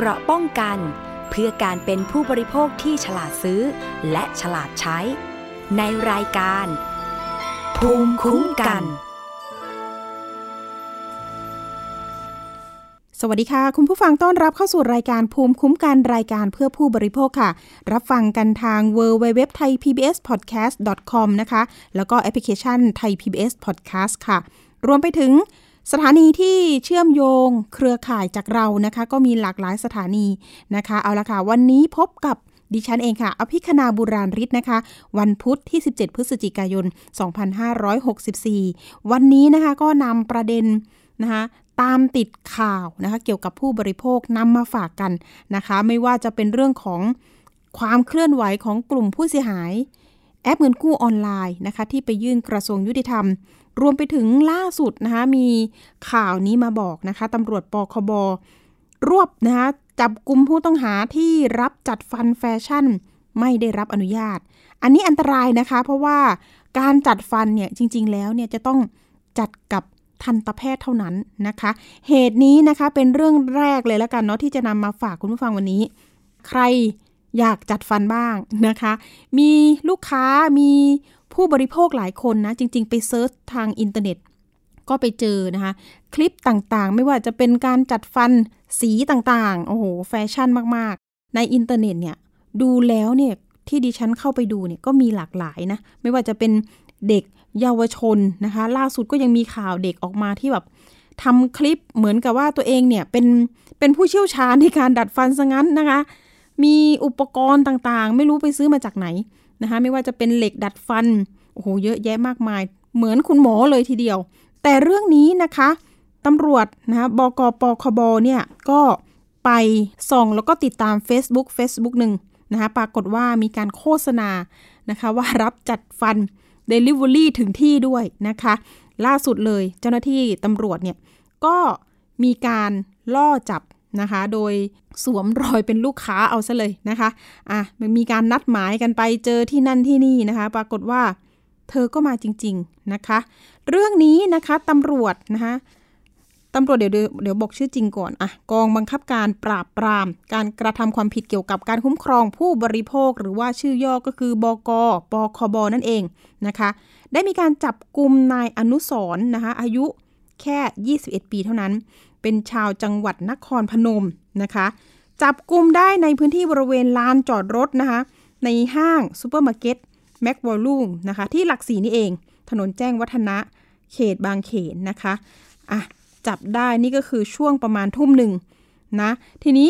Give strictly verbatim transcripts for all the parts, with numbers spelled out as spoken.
เกราะป้องกันเพื่อการเป็นผู้บริโภคที่ฉลาดซื้อและฉลาดใช้ในรายการภูมิคุ้มกันสวัสดีค่ะคุณผู้ฟังต้อนรับเข้าสู่รายการภูมิคุ้มกันรายการเพื่อผู้บริโภคค่ะรับฟังกันทาง ดับเบิลยู ดับเบิลยู ดับเบิลยู ดอท ไทยพีบีเอสพอดแคสต์ ดอท คอม นะคะแล้วก็แอปพลิเคชัน Thai พี บี เอส Podcast ค่ะรวมไปถึงสถานีที่เชื่อมโยงเครือข่ายจากเรานะคะก็มีหลากหลายสถานีนะคะเอาละค่ะวันนี้พบกับดิฉันเองค่ะอภิคณาบุราริศนะคะวันพุธที่สิบเจ็ดพฤศจิกายนสองพันห้าร้อยหกสิบสี่วันนี้นะคะก็นำประเด็นนะคะตามติดข่าวนะคะเกี่ยวกับผู้บริโภคนำมาฝากกันนะคะไม่ว่าจะเป็นเรื่องของความเคลื่อนไหวของกลุ่มผู้เสียหายแอปเงินกู้ออนไลน์นะคะที่ไปยื่นกระทรวงยุติธรรมรวมไปถึงล่าสุดนะคะมีข่าวนี้มาบอกนะคะตำรวจปคบรวบนะคะจับกุมผู้ต้องหาที่รับจัดฟันแฟชั่นไม่ได้รับอนุญาตอันนี้อันตรายนะคะเพราะว่าการจัดฟันเนี่ยจริงๆแล้วเนี่ยจะต้องจัดกับทันตแพทย์เท่านั้นนะคะเหตุนี้นะคะเป็นเรื่องแรกเลยแล้วกันเนาะที่จะนำมาฝากคุณผู้ฟังวันนี้ใครอยากจัดฟันบ้างนะคะมีลูกค้ามีผู้บริโภคหลายคนนะจริงๆไปเซิร์ชทางอินเทอร์เน็ตก็ไปเจอนะคะคลิปต่างๆไม่ว่าจะเป็นการจัดฟันสีต่างๆโอ้โหแฟชั่นมากๆในอินเทอร์เน็ตเนี่ยดูแล้วเนี่ยที่ดิฉันเข้าไปดูเนี่ยก็มีหลากหลายนะไม่ว่าจะเป็นเด็กเยาวชนนะคะล่าสุดก็ยังมีข่าวเด็กออกมาที่แบบทำคลิปเหมือนกับว่าตัวเองเนี่ยเป็นเป็นผู้เชี่ยวชาญในการดัดฟันซะงั้นนะคะมีอุปกรณ์ต่างๆไม่รู้ไปซื้อมาจากไหนนะคะไม่ว่าจะเป็นเหล็กดัดฟันโอ้โหเยอะแยะมากมายเหมือนคุณหมอเลยทีเดียวแต่เรื่องนี้นะคะตำรวจนะคะบก.ปคบ.เนี่ยก็ไปส่องแล้วก็ติดตาม Facebook Facebook หนึ่งนะคะปรากฏว่ามีการโฆษณานะคะว่ารับจัดฟันdelivery ถึงที่ด้วยนะคะล่าสุดเลยเจ้าหน้าที่ตำรวจเนี่ยก็มีการล่อจับนะคะโดยสวมรอยเป็นลูกค้าเอาซะเลยนะคะอ่ะมีการนัดหมายกันไปเจอที่นั่นที่นี่นะคะปรากฏว่าเธอก็มาจริงๆนะคะเรื่องนี้นะคะตำรวจนะคะตำรวจเดี๋ยวเดี๋ยวบอกชื่อจริงก่อนอ่ะกองบังคับการปราบปรามการกระทำความผิดเกี่ยวกับการคุ้มครองผู้บริโภคหรือว่าชื่อย่อก็คือบก.ปคบ.นั่นเองนะคะได้มีการจับกุมนายอนุสรณ์นะคะอายุแค่ยี่สิบเอ็ดปีเท่านั้นเป็นชาวจังหวัดนครพนมนะคะจับกุมได้ในพื้นที่บริเวณลานจอดรถนะคะในห้างซูเปอร์มาร์เก็ตแม็กวอลลุ่มนะคะที่หลักสี่นี่เองถนนแจ้งวัฒนะเขตบางเขนนะคะอ่ะจับได้นี่ก็คือช่วงประมาณทุ่มหนึ่งนะทีนี้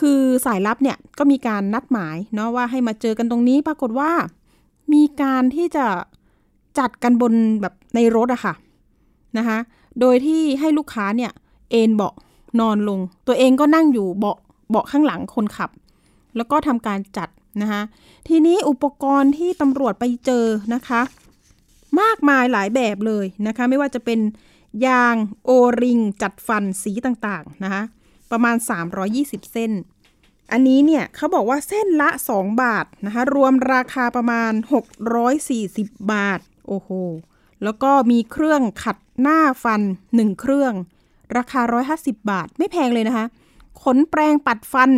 คือสายลับเนี่ยก็มีการนัดหมายเนาะว่าให้มาเจอกันตรงนี้ปรากฏว่ามีการที่จะจัดกันบนแบบในรถอะค่ะนะคะโดยที่ให้ลูกค้าเนี่ยเอนเบาะนอนลงตัวเองก็นั่งอยู่เบาะเบาะข้างหลังคนขับแล้วก็ทำการจัดนะคะทีนี้อุปกรณ์ที่ตำรวจไปเจอนะคะมากมายหลายแบบเลยนะคะไม่ว่าจะเป็นยางโอริงจัดฟันสีต่างๆนะคะประมาณสามร้อยยี่สิบเส้นอันนี้เนี่ยเขาบอกว่าเส้นละสองบาทนะคะรวมราคาประมาณหกร้อยสี่สิบบาทโอ้โหแล้วก็มีเครื่องขัดหน้าฟันหนึ่งเครื่องราคาหนึ่งร้อยห้าสิบบาทไม่แพงเลยนะคะขนแปรงปัดฟัน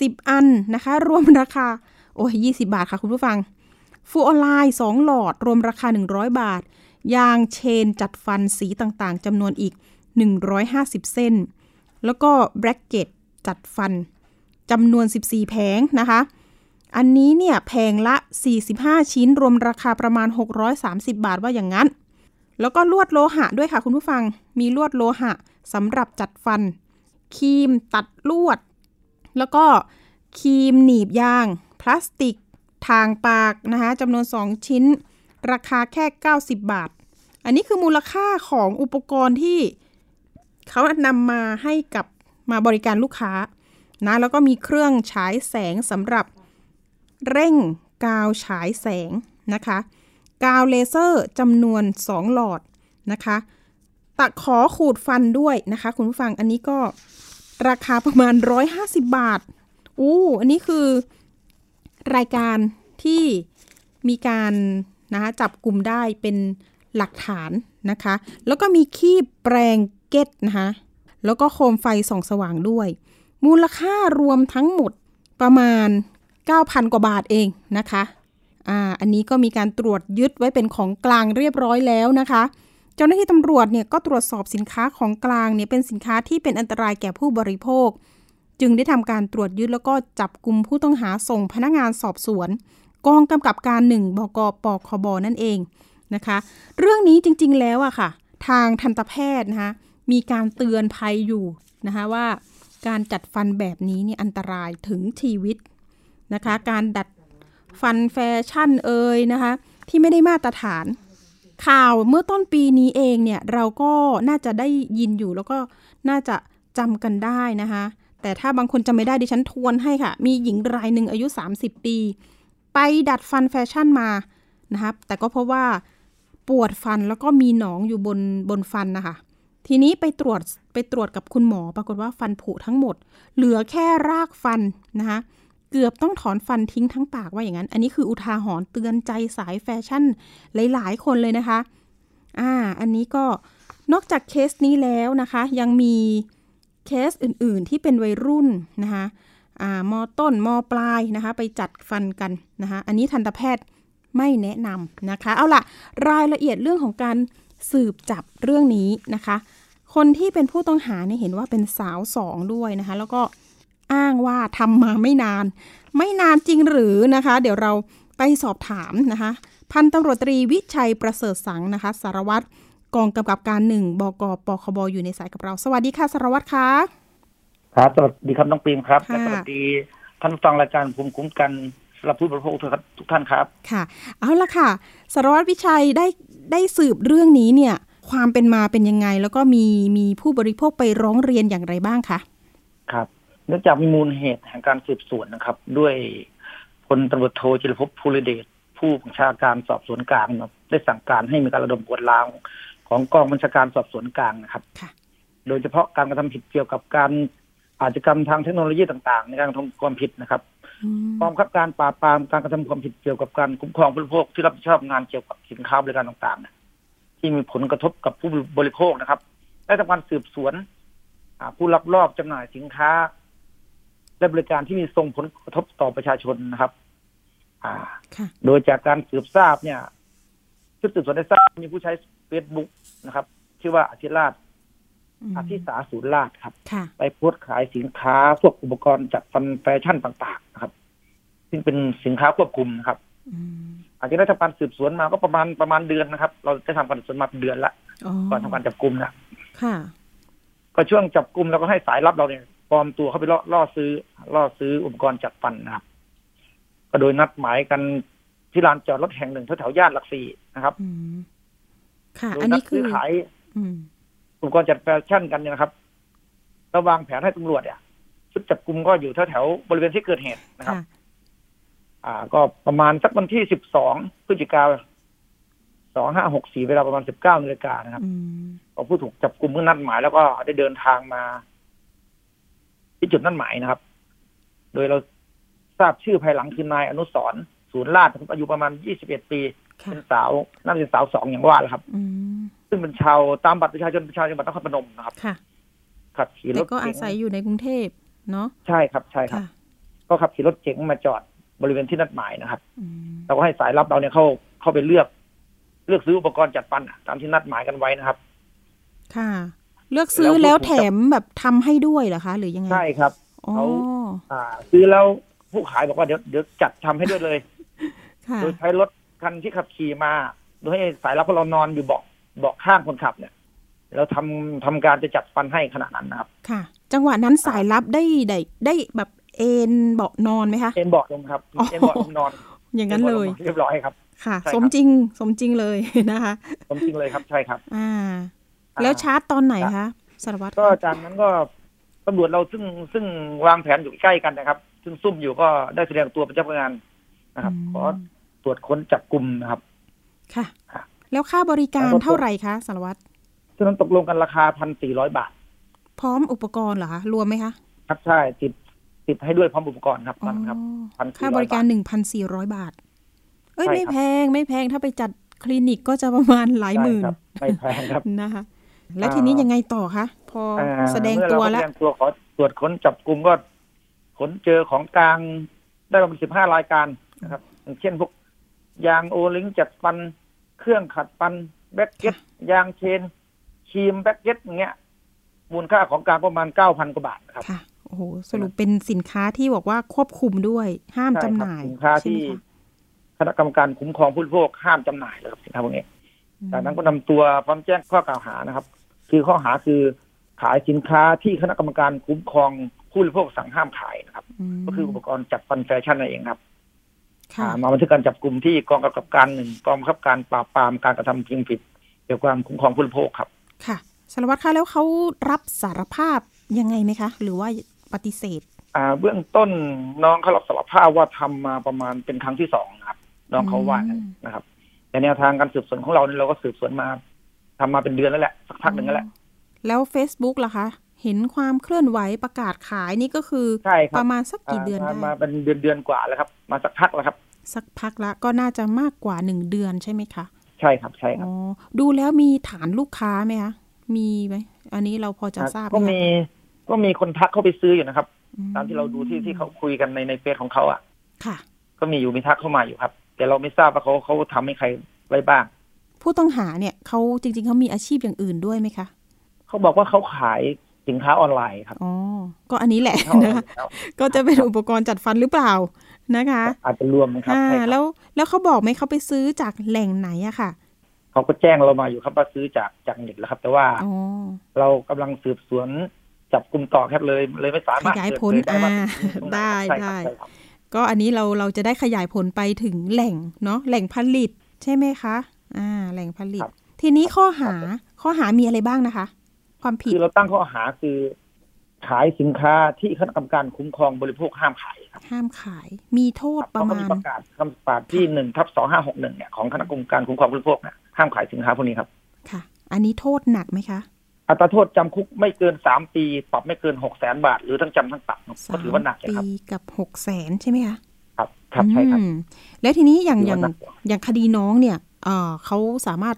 สิบอันนะคะรวมราคาโอ้ยยี่สิบบาทค่ะคุณผู้ฟังฟูออนไลน์สองหลอดรวมราคาหนึ่งร้อยบาทยางเชนจัดฟันสีต่างๆจำนวนอีกหนึ่งร้อยห้าสิบเส้นแล้วก็แบล็กเก็ตจัดฟันจำนวนสิบสี่แผงนะคะอันนี้เนี่ยแผงละสี่สิบห้าชิ้นรวมราคาประมาณหกร้อยสามสิบบาทว่าอย่างนั้นแล้วก็ลวดโลหะด้วยค่ะคุณผู้ฟังมีลวดโลหะสำหรับจัดฟันครีมตัดลวดแล้วก็ครีมหนีบยางพลาสติกทางปากนะคะจำนวนสองชิ้นราคาแค่เก้าสิบบาทอันนี้คือมูลค่าของอุปกรณ์ที่เขานำมาให้กับมาบริการลูกค้านะแล้วก็มีเครื่องฉายแสงสำหรับเร่งกาวฉายแสงนะคะกาวเลเซอร์จำนวนสองหลอดนะคะตะขอขูดฟันด้วยนะคะคุณผู้ฟังอันนี้ก็ราคาประมาณหนึ่งร้อยห้าสิบบาทอู้อันนี้คือรายการที่มีการนะคะจับกลุ่มได้เป็นหลักฐานนะคะแล้วก็มีขี้แปรงเก็ตนะคะแล้วก็โคมไฟส่องสว่างด้วย มูลค่ารวมทั้งหมดประมาณ เก้าพัน กว่าบาทเองนะคะอ่าอันนี้ก็มีการตรวจยึดไว้เป็นของกลางเรียบร้อยแล้วนะคะเจ้าหน้าที่ตำรวจเนี่ยก็ตรวจสอบสินค้าของกลางเนี่ยเป็นสินค้าที่เป็นอันตรายแก่ผู้บริโภคจึงได้ทำการตรวจยึดแล้วก็จับกุมผู้ต้องหาส่งพนักงานสอบสวนกองกำกับการหนึ่งบก.ปคบ.นั่นเองนะคะเรื่องนี้จริงๆแล้วอะค่ะทางทันตแพทย์นะคะมีการเตือนภัยอยู่นะคะว่าการจัดฟันแบบนี้เนี่ยอันตรายถึงชีวิตนะคะการดัดฟันแฟชั่นเอ่ยนะคะที่ไม่ได้มาตรฐานข่าวเมื่อต้นปีนี้เองเนี่ยเราก็น่าจะได้ยินอยู่แล้วก็น่าจะจำกันได้นะคะแต่ถ้าบางคนจำไม่ได้ดิฉันทวนให้ค่ะมีหญิงรายหนึ่งอายุสามสิบปีไปดัดฟันแฟชั่นมานะคะแต่ก็เพราะว่าปวดฟันแล้วก็มีหนองอยู่บนบนฟันนะคะทีนี้ไปตรวจไปตรวจกับคุณหมอปรากฏว่าฟันผุทั้งหมดเหลือแค่รากฟันนะคะเกือบต้องถอนฟันทิ้งทั้งปากว่าอย่างนั้นอันนี้คืออุทาหรณ์เตือนใจสายแฟชั่นหลายๆคนเลยนะคะอ่าอันนี้ก็นอกจากเคสนี้แล้วนะคะยังมีเคสอื่นๆที่เป็นวัยรุ่นนะคะอ่ามอต้นมอปลายนะคะไปจัดฟันกันนะคะอันนี้ทันตแพทย์ไม่แนะนำนะคะเอาล่ะรายละเอียดเรื่องของการสืบจับเรื่องนี้นะคะคนที่เป็นผู้ต้องหาเนี่ยเห็นว่าเป็นสาวสองด้วยนะคะแล้วก็อ้างว่าทำมาไม่นานไม่นานจริงหรือนะคะเดี๋ยวเราไปสอบถามนะคะพันตำรวจตรีวิชัยประเสริฐสังนะคะสารวัตรกองกำกับการหนึ่งบก.ปคบ.อยู่ในสายกับเราสวัสดีค่ะสารวัตรค่ะครับสวัสดีครับน้องปิมครับสวัสดีท่านผู้ฟังรายการภูมิคุ้มกันสำหรับผู้บริโภคทุกท่านครับค่ะเอาล่ะค่ะสารวัตรวิชัยได้ได้สืบเรื่องนี้เนี่ยความเป็นมาเป็นยังไงแล้วก็มีมีผู้บริโภคไปร้องเรียนอย่างไรบ้างคะครับเนื่องจากมีมูลเหตุแห่งการสืบสวนนะครับด้วยพลตำรวจโทจิรภพภูริเดชผู้บัญชาการสอบสวนกลางได้สั่งการให้มีการระดมกวดล้างของกองบัญชาการสอบสวนกลางนะครับโดยเฉพาะการกระทำผิดเกี่ยวกับการอาชญากรรมทางเทคโนโลยีต่างๆในการทำความผิดนะครับกองบังคับการปราบปรามการกระทำความผิดเกี่ยวกับการคุ้มครองผู้บริโภคที่รับผิดชอบงานเกี่ยวกับสินค้าบริการต่างๆที่มีผลกระทบกับผู้บริโภคนะครับได้ทำการสืบสวนผู้ลักลอบจำหน่ายสินค้าและบริการที่มีส่งผลกระทบต่อประชาชนนะครับโดยจากการสืบทราบเนี่ยชุดสืบสวนได้ทราบมีผู้ใช้ เฟซบุ๊ก นะครับชื่อว่าอธิราชอาทิสาศูนย์ราชครับไปโพสต์ขายสินค้าพวกอุปกรณ์จัดฟันแฟชั่นต่างๆนะครับซึ่งเป็นสินค้าควบคุมนะครับอาจจะได้ทำการสืบสวนมาก็ประมาณประมาณเดือนนะครับเราได้ทำการสืบสวนมาเป็นเดือนละก่อนทำการจับกุมนะก็ช่วงจับกุมเราก็ให้สายลับเราเนี่ยปลอมตัวเข้าไปล่อล่อซื้อล่อซื้ออุปกรณ์จัดฟันนะครับก็โดยนัดหมายกันที่ลานจอดรถแห่งหนึ่งแถวๆย่านหลักสี่นะครับโดยนัดซื้อขายอุปกรณ์จัดแฟชั่นกันเนี่ยนะครับระวางแผนให้ตำรวจเนี่ยชุดจับกุมก็อยู่แถวๆบริเวณที่เกิดเหตุนะครับอ่าก็ประมาณสักวันที่สิบสองพฤศจิกายนสองห้าหกสี่เวลาประมาณสิบเก้านาฬิกานะครับพอผู้ถูกจับกุมเมื่อนัดหมายแล้วก็ได้เดินทางมาที่จุดนัดหมายนะครับโดยเราทราบชื่อภายหลังคือนายอนุสรณ์ศูนย์ราชอายุประมาณยี่สิบเอ็ดปีเป็นสาวน่าจะเป็นสาวสองอย่างว่าแหละครับซึ่งเป็นชาวตามบัตรประชาชนประชาชนจังหวัดนครพนมนะครับค่ะขับขี่รถเก๋งก็อาศัยอยู่ในกรุงเทพเนาะใช่ครับใช่ครับก็ขับขี่รถเก๋งมาจอดบริเวณที่นัดหมายนะครับเราก็ให้สายลับเราเนี่ยเข้าเข้าไปเลือกเลือกซื้ออุปกรณ์จัดฟันตามที่นัดหมายกันไว้นะครับค่ะเลือกซื้อแล้วแถมแบบทำให้ด้วยเหรอคะหรือยังไงใช่ครับเขาซื้อแล้วผู้ขายบอกว่าเดี๋ยวเดี๋ยวจัดทำให้ด้วยเลยโดยใช้รถคันที่ขับขี่มาโดยให้สายลับพวกเรานอนอยู่เบาะเบาะข้างคนขับเนี่ยแล้วทำทำการจะจัดฟันให้ขณะนั้นนะครับค่ะจังหวะนั้นสายลับได้ได้ได้แบบเอนเบาะนอนไหมคะเอนเบาะลงครับเอนเบาะลงนอนอย่างนั้นเลยเรียบร้อยครับค่ะสมจริงสมจริงเลยนะคะสมจริงเลยครับใช่ครับอ่าแล้วชาร์จตอนไหนคะสารวัตรก็จากนั้นก็ตำรวจเราซึ่งซึ่งวางแผนอยู่ใกล้กันนะครับซึ่งซุ่มอยู่ก็ได้แสดงตัวเป็นเจ้าพนักงานนะครับขอตรวจค้นจับกุมนะครับค่ะแล้วค่าบริการเท่าไหร่คะสารวัตรฉะนั้นตกลงกันราคา หนึ่งพันสี่ร้อย บาทพร้อมอุปกรณ์เหรอคะรวมไหมคะครับใช่ติดติดให้ด้วยพร้อมอุปกรณ์ครับตอนครับค่าบริการ หนึ่งพันสี่ร้อย บาทเอ้ยไม่แพงไม่แพงถ้าไปจัดคลินิกก็จะประมาณหลายหมื่นไม่แพงครับนะคะแล้วทีนี้ยังไงต่อคะพอแสดงตัวแล้วแสดงตัวขอ ตรวจค้นจับกลุ่มก็ค้นเจอของกลางได้ประมาณสิบห้ารายการนะครับเช่นพวกยางโอลิงจัดฟันเครื่องขัดฟันแบ็กเก็ตยางเชนครีมแบ็กเก็ตอย่างเงี้ยมูลค่าของกลางประมาณ เก้าพัน กว่าบาทครับค่ะโอ้โหสรุปเป็นสินค้าที่บอกว่าควบคุมด้วยห้ามจำหน่ายสินค้าที่คณะกรรมการคุ้มครองผู้บริโภคห้ามจำหน่ายนะครับสินค้าพวกนี้จากนั้นก็นำตัวพร้อมแจ้งข้อกล่าวหานะครับคือข้อหาคือขายสินค้าที่คณะกรรมการคุ้มครองผู้บริโภคสั่งห้ามขายนะครับก็คืออุปกรณ์จัดฟันแฟชั่นนั่นเองครับมาบันทึกการจับกลุ่มที่กองกำกับการหนึ่งกองบังคับการปราบปรามการกระทำผิดเกี่ยวกับความคุ้มครองผู้บริโภคครับค่ะสารวัตรคะแล้วเขารับสารภาพยังไงไหมคะหรือว่าปฏิเสธอ่าเบื้องต้นน้องเขารับสารภาพว่าทำมาประมาณเป็นครั้งที่สองครับน้องเขาว่านะครับแต่แนวทางการสืบสวนของเราเนี่ยเราก็สืบสวนมาทำมาเป็นเดือนแล้วแหละสักพักหนึ่งแล้วแหละแล้ว Facebook ล่ะคะเห็นความเคลื่อนไหวประกาศขายนี่ก็คือประมาณสักกี่เดือนได้มาเป็นเดือนเดือนกว่าแล้วครับมาสักพักแล้วครับสักพักละก็น่าจะมากกว่าหนึ่งเดือนใช่ไหมคะใช่ครับใช่ครับอ๋อดูแล้วมีฐานลูกค้าไหมคะมีไหมอันนี้เราพอจะทราบก็มีก็มีคนทักเข้าไปซื้ออยู่นะครับตามที่เราดูที่ที่เขาคุยกันในในเฟซของเขาอ่ะค่ะก็มีอยู่มีทักเข้ามาอยู่ครับแต่เราไม่ทราบว่าเขาเขาทำให้ใครไว้บ้างผู้ต้องหาเนี่ยเขาจริงๆเขามีอาชีพอย่างอื่นด้วยไหมคะเขาบอกว่าเขาขายสินค้าออนไลน์ครับอ๋อก็อันนี้แหละนะก็จะเป็นอุปกรณ์จัดฟันหรือเปล่านะคะอาจจะรวมนะครับอ่าแล้วแล้วเขาบอกไหมเขาไปซื้อจากแหล่งไหนอะค่ะเขาก็แจ้งเรามาอยู่ครับว่าซื้อจากจากเน็ตแล้วครับแต่ว่าเรากำลังสืบสวนจับกลุ่มต่อครับเลยเลยไม่สามารถขยายผลได้ได้ได้ก็อันนี้เราเราจะได้ขยายผลไปถึงแหล่งเนาะแหล่งผลิตใช่ไหมคะอ่าแหล่งผลิตทีนี้ข้อหาข้อหามีอะไรบ้างนะคะความผิดคือเราตั้งข้อหาคือขายสินค้าที่คณะกรรมการคุ้มครองบริโภคห้ามขายครับห้ามขายมีโทษประมาณเขามีประกาศคำปราบที่หนึ่งทับสองห้าหกหนึ่งเนี่ยของคณะกรรมการคุ้มครองบริโภคนะห้ามขายสินค้าพวกนี้ครับค่ะอันนี้โทษหนักไหมคะอัตราโทษจำคุกไม่เกินสามปีปรับไม่เกินหกแสนบาทหรือทั้งจำทั้งปรับก็ถือว่าหนักนะครับปีกับหกแสนใช่ไหมคะครับครับใช่ครับแล้วทีนี้อย่างอย่างอย่างคดีน้องเนี่ยเออเขาสามารถ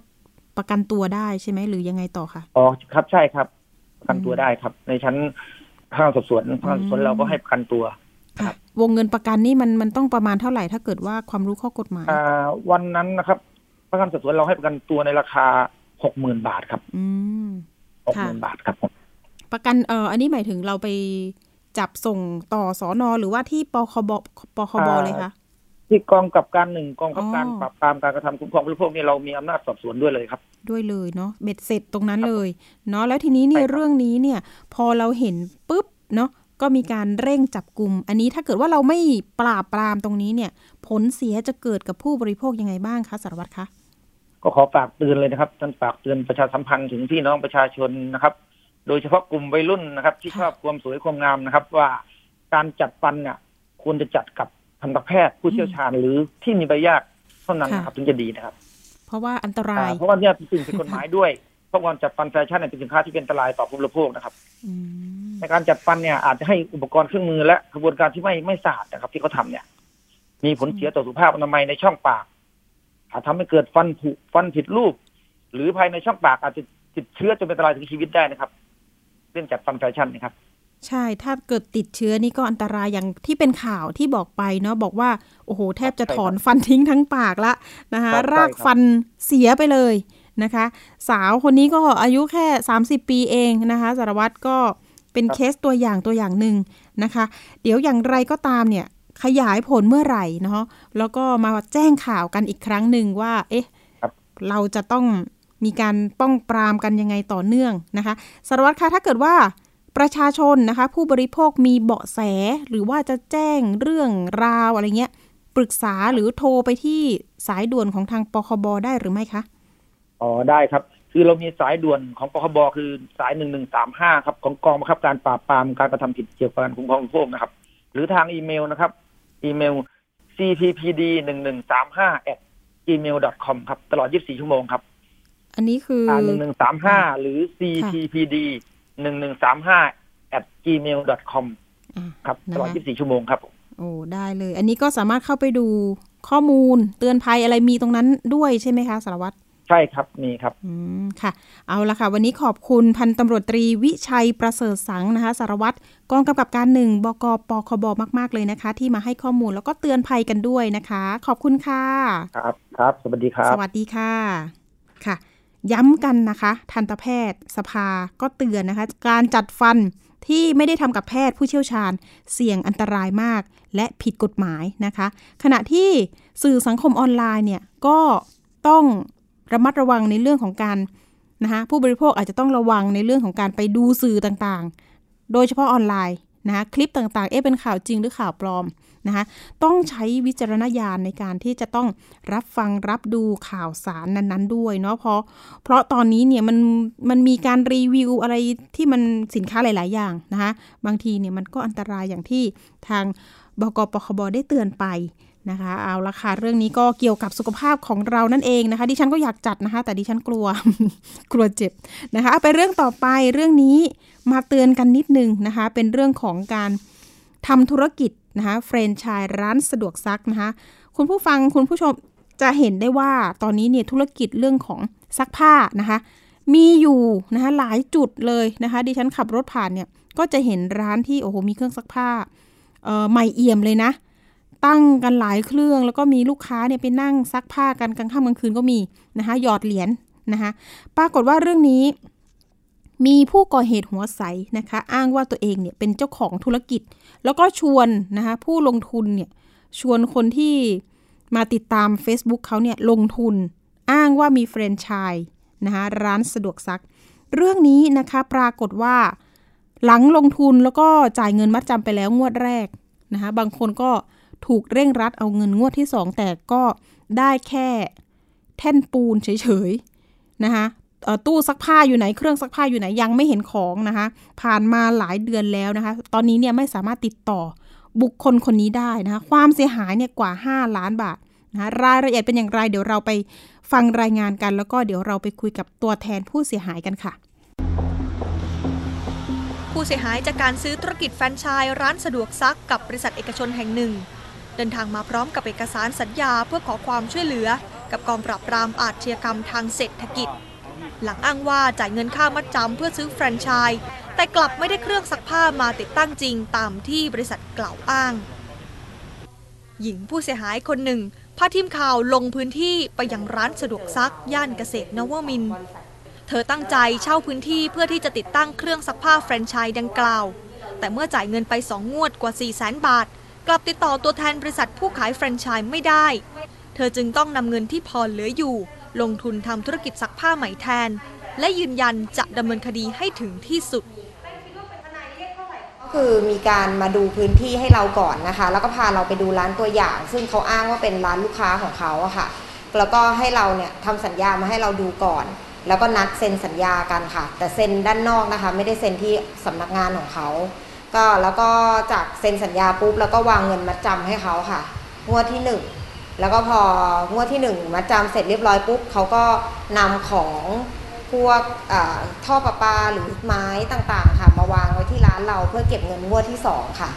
ประกันตัวได้ใช่ไหมหรือยังไงต่อคะอ๋อครับใช่ครับประกันตัวได้ครับในชั้นพนักงานสอบสวนพนักงานสอบสวนเราก็ให้ประกันตัวครับวงเงินประกันนี่มันมันต้องประมาณเท่าไหร่ถ้าเกิดว่าความรู้ข้อกฎหมายอ่าวันนั้นนะครับพนักงานสอบสวนเราให้ประกันตัวในราคาหกหมื่นบาทครับอืมหกหมื่นบาทครับประกันเอ่ออันนี้หมายถึงเราไปจับส่งต่อสน.หรือว่าที่ปคบปคบเลยคะที่กองกับการหนึ่งกองกับการปราบปรามการกระทำคุ้มครองผู้บริโภคนี่เรามีอำนาจสอบสวนด้วยเลยครับด้วยเลยเนาะเบ็ดเสร็จตรงนั้นเลยเนาะแล้วทีนี้เนี่ยเรื่องนี้เนี่ยพอเราเห็นปุ๊บเนาะก็มีการเร่งจับกลุ่มอันนี้ถ้าเกิดว่าเราไม่ปราบปรามตรงนี้เนี่ยผลเสียจะเกิดกับผู้บริโภคยังไงบ้างคะสารวัตรคะก็ขอฝากเตือนเลยนะครับท่านฝากเตือนประชาสัมพันธ์ถึงพี่น้องประชาชนนะครับโดยเฉพาะกลุ่มวัยรุ่นนะครับที่ชอบความสวยความงามนะครับว่าการจัดฟันเนี่ยควรจะจัดกับทันตแพทย์ผู้เชี่ยวชาญหรือที่มีใบญาติเท่านั้นนะครับถึงจะดีนะครับเพราะว่าอันตรายเพราะว่าเนี่ยเป็นสิ่งผิดกฎหมายด้วยเพราะการจัดฟันแฟชั่นเป็นสินค้าที่เป็นอันตรายต่อผู้บริโภคนะครับในการจัดฟันเนี่ยอาจจะให้อุปกรณ์เครื่องมือและกระบวนการที่ไม่ไม่สะอาดนะครับที่เขาทำเนี่ยมีผลเสียต่อสุขภาพอนามัยในช่องปากอาจทำให้เกิดฟันผุฟันผิดรูปหรือภายในช่องปากอาจจะติดเชื้อจนเป็นอันตรายถึงชีวิตได้นะครับเรื่องจัดฟันแฟชั่นนะครับใช่ถ้าเกิดติดเชื้อนี่ก็อันตรายอย่างที่เป็นข่าวที่บอกไปเนาะบอกว่าโอ้โหแทบจะถอนฟันทิ้งทั้งปากละนะคะรากฟันเสียไปเลยนะคะสาวคนนี้ก็อายุแค่สามสิบปีเองนะคะสารวัตรก็เป็นเคสตัวอย่างตัวอย่างหนึ่งนะคะเดี๋ยวอย่างไรก็ตามเนี่ยขยายผลเมื่อไหร่เนาะแล้วก็มาแจ้งข่าวกันอีกครั้งหนึ่งว่าเอ๊ะเราจะต้องมีการป้องปรามกันยังไงต่อเนื่องนะคะสารวัตรคะถ้าเกิดว่าประชาชนนะคะผู้บริโภคมีเบาะแสหรือว่าจะแจ้งเรื่องราวอะไรเงี้ยปรึกษาหรือโทรไปที่สายด่วนของทางปคบได้หรือไม่คะอ๋อได้ครับคือเรามีสายด่วนของปคบคือสายหนึ่งหนึ่งสามห้าครับของกองบังคับการปราบปรามการกระทำผิดเกี่ยวกับการคุ้มครองผู้บริโภคนะครับหรือทางอีเมลนะครับอีเมล ซี ที พี ดี หนึ่งหนึ่งสามห้า แอท จีเมล ดอท คอม ครับตลอดยี่สิบสี่ชั่วโมงครับอันนี้คือหนึ่งหนึ่งสามห้าหรือ ซี ที พี ดี หนึ่งหนึ่งสามห้า แอท จีเมล ดอท คอม ครับตลอดยี่สิบสี่ชั่วโมงครับโอ้ได้เลยอันนี้ก็สามารถเข้าไปดูข้อมูลเตือนภัยอะไรมีตรงนั้นด้วยใช่ไหมคะสารวัตร ใช่ครับมีครับอืมค่ะเอาละค่ะวันนี้ขอบคุณพันตำรวจตรีวิชัยประเสริฐสังนะคะสารวัตรกองกำกับการหนึ่งบกปคบมากๆเลยนะคะที่มาให้ข้อมูลแล้วก็เตือนภัยกันด้วยนะคะขอบคุณค่ะครับครับสวัสดีครับสวัสดีค่ะค่ะย้ำกันนะคะทันตแพทย์สภาก็เตือนนะคะการจัดฟันที่ไม่ได้ทำกับแพทย์ผู้เชี่ยวชาญเสี่ยงอันตรายมากและผิดกฎหมายนะคะขณะที่สื่อสังคมออนไลน์เนี่ยก็ต้องระมัดระวังในเรื่องของการนะคะผู้บริโภคอาจจะต้องระวังในเรื่องของการไปดูสื่อต่างๆโดยเฉพาะออนไลน์นะคะคลิปต่างๆเอ๊ะเป็นข่าวจริงหรือข่าวปลอมนะคะต้องใช้วิจารณญาณในการที่จะต้องรับฟังรับดูข่าวสารนั้นๆด้วยเนาะเพราะเพราะตอนนี้เนี่ยมันมันมีการรีวิวอะไรที่มันสินค้าหลายๆอย่างนะคะบางทีเนี่ยมันก็อันตรายอย่างที่ทางบกปคบได้เตือนไปนะคะเอาละค่ะเรื่องนี้ก็เกี่ยวกับสุขภาพของเรานั่นเองนะคะดิฉันก็อยากจัดนะคะแต่ดิฉันกลัว กลัวเจ็บนะคะไปเรื่องต่อไปเรื่องนี้มาเตือนกันนิดนึงนะคะเป็นเรื่องของการทำธุรกิจนะคะแฟรนไชส์ร้านสะดวกซักนะคะคุณผู้ฟังคุณผู้ชมจะเห็นได้ว่าตอนนี้เนี่ยธุรกิจเรื่องของซักผ้านะคะมีอยู่นะคะหลายจุดเลยนะคะดิฉันขับรถผ่านเนี่ยก็จะเห็นร้านที่โอ้โหมีเครื่องซักผ้าเอ่อใหม่เอี่ยมเลยนะตั้งกันหลายเครื่องแล้วก็มีลูกค้าเนี่ยไปนั่งซักผ้ากันกลางค่ำกลางคืนก็มีนะคะหยอดเหรียญ น, นะคะปรากฏว่าเรื่องนี้มีผู้ก่อเหตุหัวใสนะคะอ้างว่าตัวเองเนี่ยเป็นเจ้าของธุรกิจแล้วก็ชวนนะคะผู้ลงทุนเนี่ยชวนคนที่มาติดตาม Facebook เขาเนี่ยลงทุนอ้างว่ามีแฟรนไชส์นะคะร้านสะดวกซักเรื่องนี้นะคะปรากฏว่าหลังลงทุนแล้วก็จ่ายเงินมัดจำไปแล้วงวดแรกนะคะบางคนก็ถูกเร่งรัดเอาเงินงวดที่สองแต่ก็ได้แค่แท่นปูนเฉยๆนะคะตู้ซักผ้าอยู่ไหนเครื่องซักผ้าอยู่ไหนยังไม่เห็นของนะคะผ่านมาหลายเดือนแล้วนะคะตอนนี้เนี่ยไม่สามารถติดต่อบุคคลคนนี้ได้นะคะความเสียหายเนี่ยกว่าห้าล้านบาทนะรายละเอียดเป็นอย่างไรเดี๋ยวเราไปฟังรายงานกันแล้วก็เดี๋ยวเราไปคุยกับตัวแทนผู้เสียหายกันค่ะผู้เสียหายจากการซื้อธุรกิจแฟรนไชส์ร้านสะดวกซักกับบริษัทเอกชนแห่งหนึ่งเดินทางมาพร้อมกับเอกสารสัญญาเพื่อขอความช่วยเหลือกับกองปราบปรามอาชญากรรมทางเศรษฐกิจหลังอ้างว่าจ่ายเงินค่ามัดจำเพื่อซื้อแฟรนไชส์แต่กลับไม่ได้เครื่องซักผ้ามาติดตั้งจริงตามที่บริษัทกล่าวอ้างหญิงผู้เสียหายคนหนึ่งพาทีมข่าวลงพื้นที่ไปยังร้านสะดวกซักย่านเกษตรนวมินทร์เธอตั้งใจเช่าพื้นที่เพื่อที่จะติดตั้งเครื่องซักผ้าแฟรนไชส์ดังกล่าวแต่เมื่อจ่ายเงินไปสองงวดกว่า สี่แสนบาทกลับติดต่อตัวแทนบริษัทผู้ขายแฟรนไชส์ไม่ได้เธอจึงต้องนำเงินที่พอเหลืออยู่ลงทุนทำธุรกิจซักผ้าใหม่แทนและยืนยันจะดำเนินคดีให้ถึงที่สุดก็คือมีการมาดูพื้นที่ให้เราก่อนนะคะแล้วก็พาเราไปดูร้านตัวอย่างซึ่งเขาอ้างว่าเป็นร้านลูกค้าของเขาอะค่ะแล้วก็ให้เราเนี่ยทำสัญญามาให้เราดูก่อนแล้วก็นัดเซ็นสัญญากันค่ะแต่เซ็นด้านนอกนะคะไม่ได้เซ็นที่สำนักงานของเขาก็แล้วก็จากเซ็นสัญญาปุ๊บแล้วก็วางเงินมัดจำให้เขาค่ะงวดที่หนึ่งแล้วก็พองวดที่หนึ่งมัดจำเสร็จเรียบร้อยปุ๊บเขาก็นำของพวกท่อประปาหรือไม้ต่างๆค่ะมาวางไว้ที่ร้านเราเพื่อเก็บเงินงวดที่สองค่ะ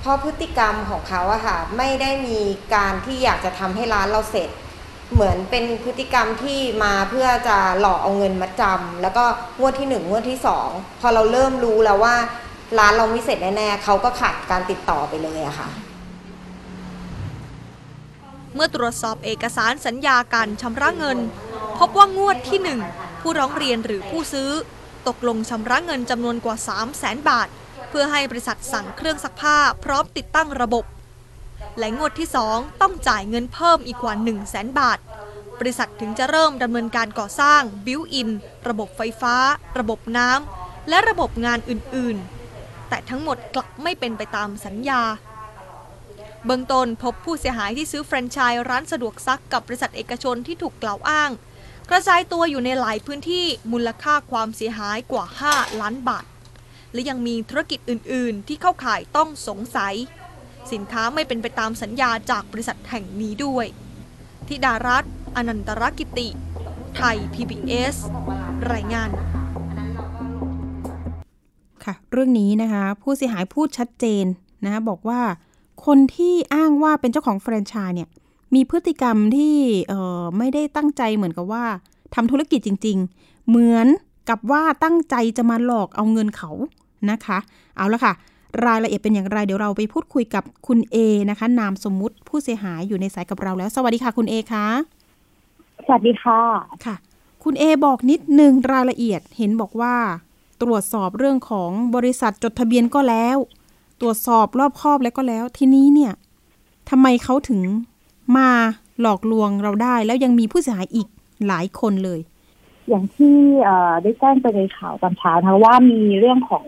เพราะพฤติกรรมของเขาอะค่ะไม่ได้มีการที่อยากจะทำให้ร้านเราเสร็จเหมือนเป็นพฤติกรรมที่มาเพื่อจะหลอกเอาเงินมัดจำแล้วก็งวดที่หนึ่งงวดที่สองพอเราเริ่มรู้แล้วว่าร้านเราไม่เสร็จแน่ๆเขาก็ขาดการติดต่อไปเลยอะค่ะเมื่อตรวจสอบเอกสารสัญญาการชำระเงินพบว่างวดที่หนึ่งผู้ร้องเรียนหรือผู้ซื้อตกลงชำระเงินจำนวนกว่า สามแสนบาทเพื่อให้บริษัทสั่งเครื่องซักผ้าพร้อมติดตั้งระบบและงวดที่สองต้องจ่ายเงินเพิ่มอีกกว่า หนึ่งแสนบาทบริษัทถึงจะเริ่มดำเนินการก่อสร้างบิวอินระบบไฟฟ้าระบบน้ำและระบบงานอื่นๆแต่ทั้งหมดกลับไม่เป็นไปตามสัญญาเบื้องต้นพบผู้เสียหายที่ซื้อแฟรนไชส์ร้านสะดวกซักกับบริษัทเอกชนที่ถูกกล่าวอ้างกระจายตัวอยู่ในหลายพื้นที่มูลค่าความเสียหายกว่าห้าล้านบาทและยังมีธุรกิจอื่นๆที่เข้าข่ายต้องสงสัยสินค้าไม่เป็นไปตามสัญญาจากบริษัทแห่งนี้ด้วยธิดารัตน์ อนันตรกิติไทย พี บี เอส รายงานค่ะเรื่องนี้นะคะผู้เสียหายพูดชัดเจนนะบอกว่าคนที่อ้างว่าเป็นเจ้าของแฟรนไชส์เนี่ยมีพฤติกรรมที่เอ่อไม่ได้ตั้งใจเหมือนกับว่า ทำธุรกิจจริงๆเหมือนกับว่าตั้งใจจะมาหลอกเอาเงินเขานะคะเอาละค่ะรายละเอียดเป็นอย่างไรเดี๋ยวเราไปพูดคุยกับคุณเอนะคะนามสมมุติผู้เสียหายอยู่ในสายกับเราแล้วสวัสดีค่ะคุณเอค่ะสวัสดีค่ะค่ะคุณเอบอกนิดนึงรายละเอียดเห็นบอกว่าตรวจสอบเรื่องของบริษัทจดทะเบียนก็แล้วตรวจสอบรอบคอบแล้วก็แล้วทีนี้เนี่ยทำไมเขาถึงมาหลอกลวงเราได้แล้วยังมีผู้เสียหายอีกหลายคนเลยอย่างที่ได้แจ้งไปในข่าวตอนเช้านะว่ามีเรื่องของ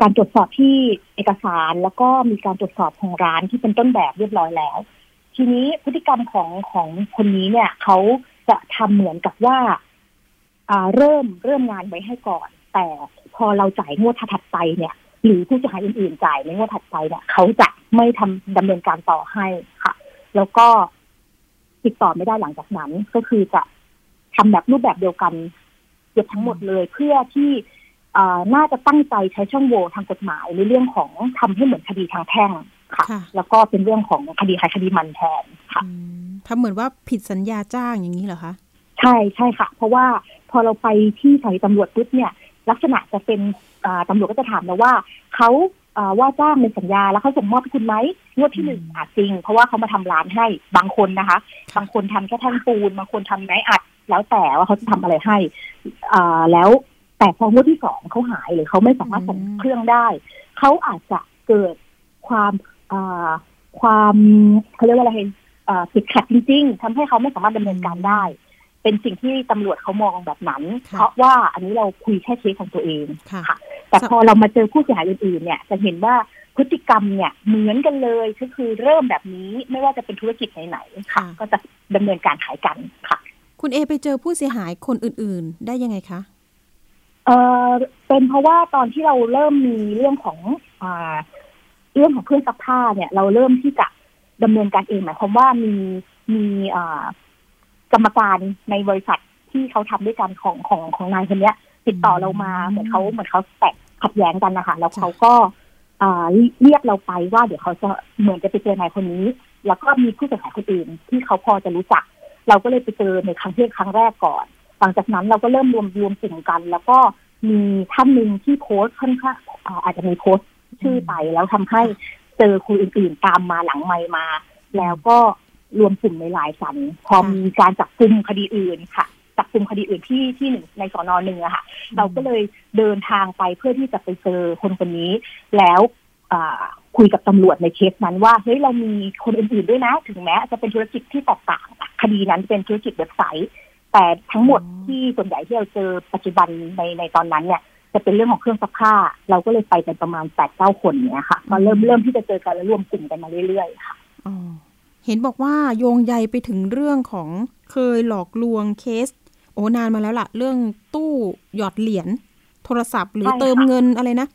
การตรวจสอบที่เอกสารแล้วก็มีการตรวจสอบของร้านที่เป็นต้นแบบเรียบร้อยแล้วทีนี้พฤติกรรมของของคนนี้เนี่ยเขาจะทำเหมือนกับว่าเริ่มเริ่มงานไว้ให้ก่อนแต่พอเราจ่ายงวดถัดไปเนี่ยหรือผู้เสียหายอื่นๆจ่ายในงวดถัดไปเนี่ยเขาจะไม่ทำดำเนินการต่อให้ค่ะแล้วก็ติดต่อไม่ได้หลังจากนั้นก็คือจะทำแบบรูปแบบเดียวกันเกือบทั้งหมดเลยเพื่อที่น่าจะตั้งใจใช้ช่องโหว่ทางกฎหมายในเรื่องของทำให้เหมือนคดีทางแพ่งค่ะแล้วก็เป็นเรื่องของคดีใครคดีมันแทนค่ะทำเหมือนว่าผิดสัญญาจ้างอย่างนี้เหรอคะใช่ใช่ค่ะเพราะว่าพอเราไปที่สถานีตำรวจปุ๊บเนี่ยลักษณะจะเป็นตำรวจก็จะถามเราว่าเขาว่าจ้างในสัญญาแล้วเขาส่งมอบให้คุณไหมงวดที่หนึ่งอาจจริงเพราะว่าเขามาทำร้านให้บางคนนะคะบางคนทำแค่แท่งปูนบางคนทำไม้อัดแล้วแต่ว่าเขาจะทำอะไรให้แล้วแต่พองวดที่สองเขาหายหรือเขาไม่สามารถส่งเครื่องได้เขาอาจจะเกิดความความเขาเรียกว่าอะไรติดขัดจริงๆทำให้เขาไม่สามารถดำเนินการได้เป็นสิ่งที่ตำรวจเขามองแบบนั้นเพราะว่าอันนี้เราคุยแค่เคสของตัวเองค่ะแต่พอเรามาเจอผู้เสียหายอื่นๆเนี่ยจะเห็นว่าพฤติกรรมเนี่ยเหมือนกันเลยก็คือเริ่มแบบนี้ไม่ว่าจะเป็นธุรกิจไหนๆค่ะก็จะดำเนินการขายกันค่ะคุณเอไปเจอผู้เสียหายคนอื่นๆได้ยังไงคะเออเป็นเพราะว่าตอนที่เราเริ่มมีเรื่องของอ่าเรื่องของเครื่องซักผ้าเนี่ยเราเริ่มที่จะดำเนินการเองหมายความว่ามีมีอ่ากรรมการในบริษัทที่เขาทำด้วยกันของของของนายคนนี้ติดต่อเรามาเหมือนเขาเหมือนเขาแตกขัดแย้งกันนะคะแล้วเขาก็เรียกเราไปว่าเดี๋ยวเขาจะเหมือนจะไปเจอนายคนนี้แล้วก็มีผู้เสียหายคนอื่นที่เขาพอจะรู้จักเราก็เลยไปเจอในครั้งที่ครั้งแรกก่อนหลังจากนั้นเราก็เริ่มรวมรวมกลุ่มกันแล้วก็มีท่านนึงที่โพสค่อนข้างอาจจะมีโพสชื่อไปแล้วทำให้เจอคนอื่นๆตามมาหลังไมค์มาแล้วก็รวมกลุ่มในหลายสันพอมีการจับกุมคดีอื่นค่ะจับกุมคดีอื่นที่ที่หนึ่งในสอนอหนึ่งอะค่ะเราก็เลยเดินทางไปเพื่อที่จะไปเจอคนคนนี้แล้วคุยกับตำรวจในเคสนั้นว่าเฮ้ยเรามีคนอื่นๆด้วยนะถึงแม้จะเป็นธุรกิจที่แตกต่างคดีนั้นเป็นธุรกิจเว็บไซต์แต่ทั้งหมดที่ส่วนใหญ่ที่เราเจอปัจจุบันในในตอนนั้นเนี่ยจะเป็นเรื่องของเครื่องซักผ้าเราก็เลยไปกันประมาณแปดเก้าคนเนี่ยค่ะก็เริ่มเริ่มที่จะเจอกันและรวมกลุ่มกันมาเรื่อยๆค่ะเห็นบอกว่าโยงใยไปถึงเรื่องของเคยหลอกลวงเคสโอ้นานมาแล้วล่ะเรื่องตู้หยอดเหรียญโทรศัพท์หรือเติมเงินอะไรนะ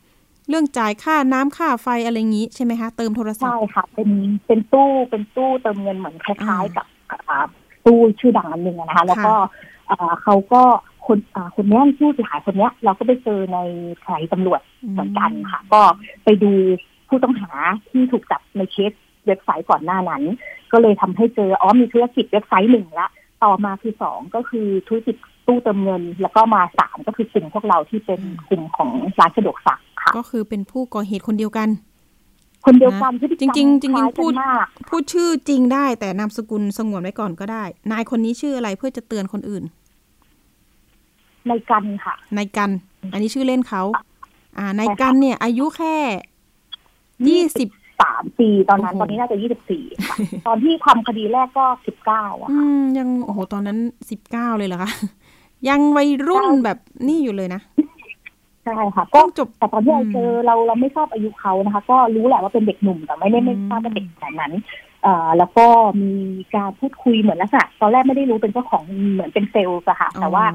เรื่องจ่ายค่าน้ำค่าไฟอะไรงี้ใช่ไหมคะเติมโทรศัพท์ใช่ค่ะเป็นเป็นตู้เป็นตู้เติมเงินเหมือนคล้ายๆกับตู้ชื่อดังอันหนึ่งนะคะแล้วก็เขาก็คนคนนี้ผู้เสียหายคนนี้เราก็ไปเจอในสายตำรวจเหมือนกันค่ะก็ไปดูผู้ต้องหาที่ถูกจับในเคสเว็บไซต์ก่อนหน้านั้นก็เลยทำให้เจออ๋อมีธุรกิจเว็บไซต์หนึ่งละต่อมาคือสองก็คือธุรกิจตู้เติมเงินแล้วก็มาสามก็คือกลุ่มพวกเราที่เป็นกลุ่มของร้านสะดวกซื้อค่ะก็คือเป็นผู้ก่อเหตุคนเดียวกันคนเดียวกันจริงจริงจริงพูดพูดชื่อจริงได้แต่นามสกุลสงวนไว้ก่อนก็ได้นายคนนี้ชื่ออะไรเพื่อจะเตือนคนอื่นนายกันค่ะนายกันอันนี้ชื่อเล่นเขาอ่านายกันเนี่ยอายุแค่ยี่สิบสามปีตอนนั้นตอนนี้น่าจะยี่สิบสี่ตอนที่ทำคดีแรกก็สิบเก้าอ่ะยังโอ้โหตอนนั้นสิบเก้าเลยเหรอคะยังวัยรุ่นแบบนี่อยู่เลยนะใช่ค่ะก็จบแต่ตอนที่เราเจอเราเราไม่ทราบอายุเขานะคะก็รู้แหละว่าเป็นเด็กหนุ่มแต่ไม่ได้ไม่ทราบเป็นเด็กขนาดนั้นอ่าแล้วก็มีการพูดคุยเหมือนลักษณะตอนแรกไม่ได้รู้เป็นเจ้าของเหมือนเป็นเซลล์ค่ะแต่ว่า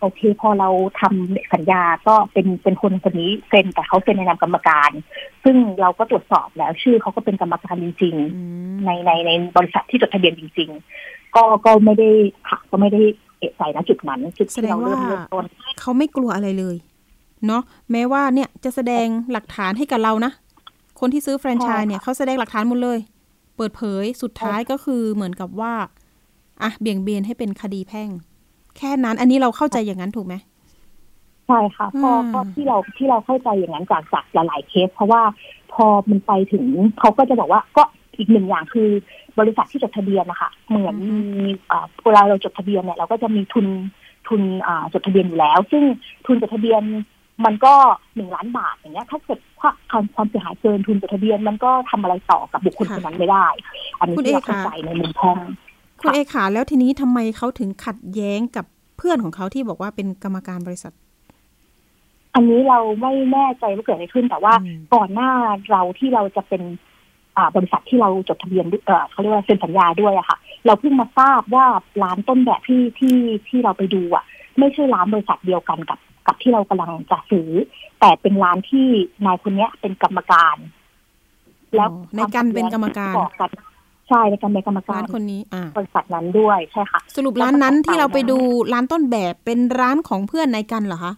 โอเคพอเราทำสัญญาก็เป็นเป็นคนคนนี้เซ็นแต่เขาเซ็นในนามกรรมการซึ่งเราก็ตรวจสอบแล้วชื่อเขาก็เป็นกรรมการจริงๆในในในบริษัทที่จดทะเบียนจริงๆก็ก็ไม่ได้ค่ะก็ไม่ได้เอะใจนะจุดนั้นจุดที่เราเริ่มเริ่มต้นเขาไม่กลัวอะไรเลยเนาะแม้ว่าเนี่ยจะแสดงหลักฐานให้กับเรานะคนที่ซื้อแฟรนไชส์เนี่ยเขาแสดงหลักฐานหมดเลยเปิดเผยสุดท้ายก็คือเหมือนกับว่าอ่ะเบี่ยงเบนให้เป็นคดีแพ่ง แค่นั้นอันนี้เราเข้าใจอย่างนั้นถูกไหมใช่ค่ะพอก็ที่เราที่เราเข้าใจอย่างนั้นจากจากหลายๆเคสเพราะว่าพอมันไปถึงเขาก็จะบอกว่าก็อีกหนึ่งอย่างคือบริษัทที่จดทะเบียนนะคะเหมือนมีเวลาเราจดทะเบียนเนี่ยเราก็จะมีทุนทุนจดทะเบียนอยู่แล้วซึ่งทุนจดทะเบียนมันก็หนึ่งล้านบาทอย่างเงี้ยถ้าเกิดความความเสียหายเกินทุนจดทะเบียนมันก็ทำอะไรต่อกับบุคคลคนนั้นไม่ได้อันนี้เราเข้าใจในมุมแพ่งคุณเอขาแล้วทีนี้ทำไมเขาถึงขัดแย้งกับเพื่อนของเขาที่บอกว่าเป็นกรรมการบริษัทอันนี้เราไม่แน่ใจว่าเกิดอะไรขึ้นแต่ว่าก่อนหน้าเราที่เราจะเป็นบริษัทที่เราจดทะเบียนเขาเรียกว่าเซ็นสัญญาด้วยอะค่ะเราเพิ่งมาทราบว่าร้านต้นแบบที่ที่ที่เราไปดูอะไม่ใช่ร้านบริษัทเดียวกันกับกับที่เรากำลังจะซื้อแต่เป็นร้านที่นายคนนี้เป็นกรรมการแล้วในการเป็นกรรมการใช่ในการเป็นกรรมการร้านคนนี้บริษัทนั้นด้วยใช่ค่ะสรุปร้านนั้นที่เราไปดูร้านต้นแบบเป็นร้านของเพื่อนนายกันเหรอคะ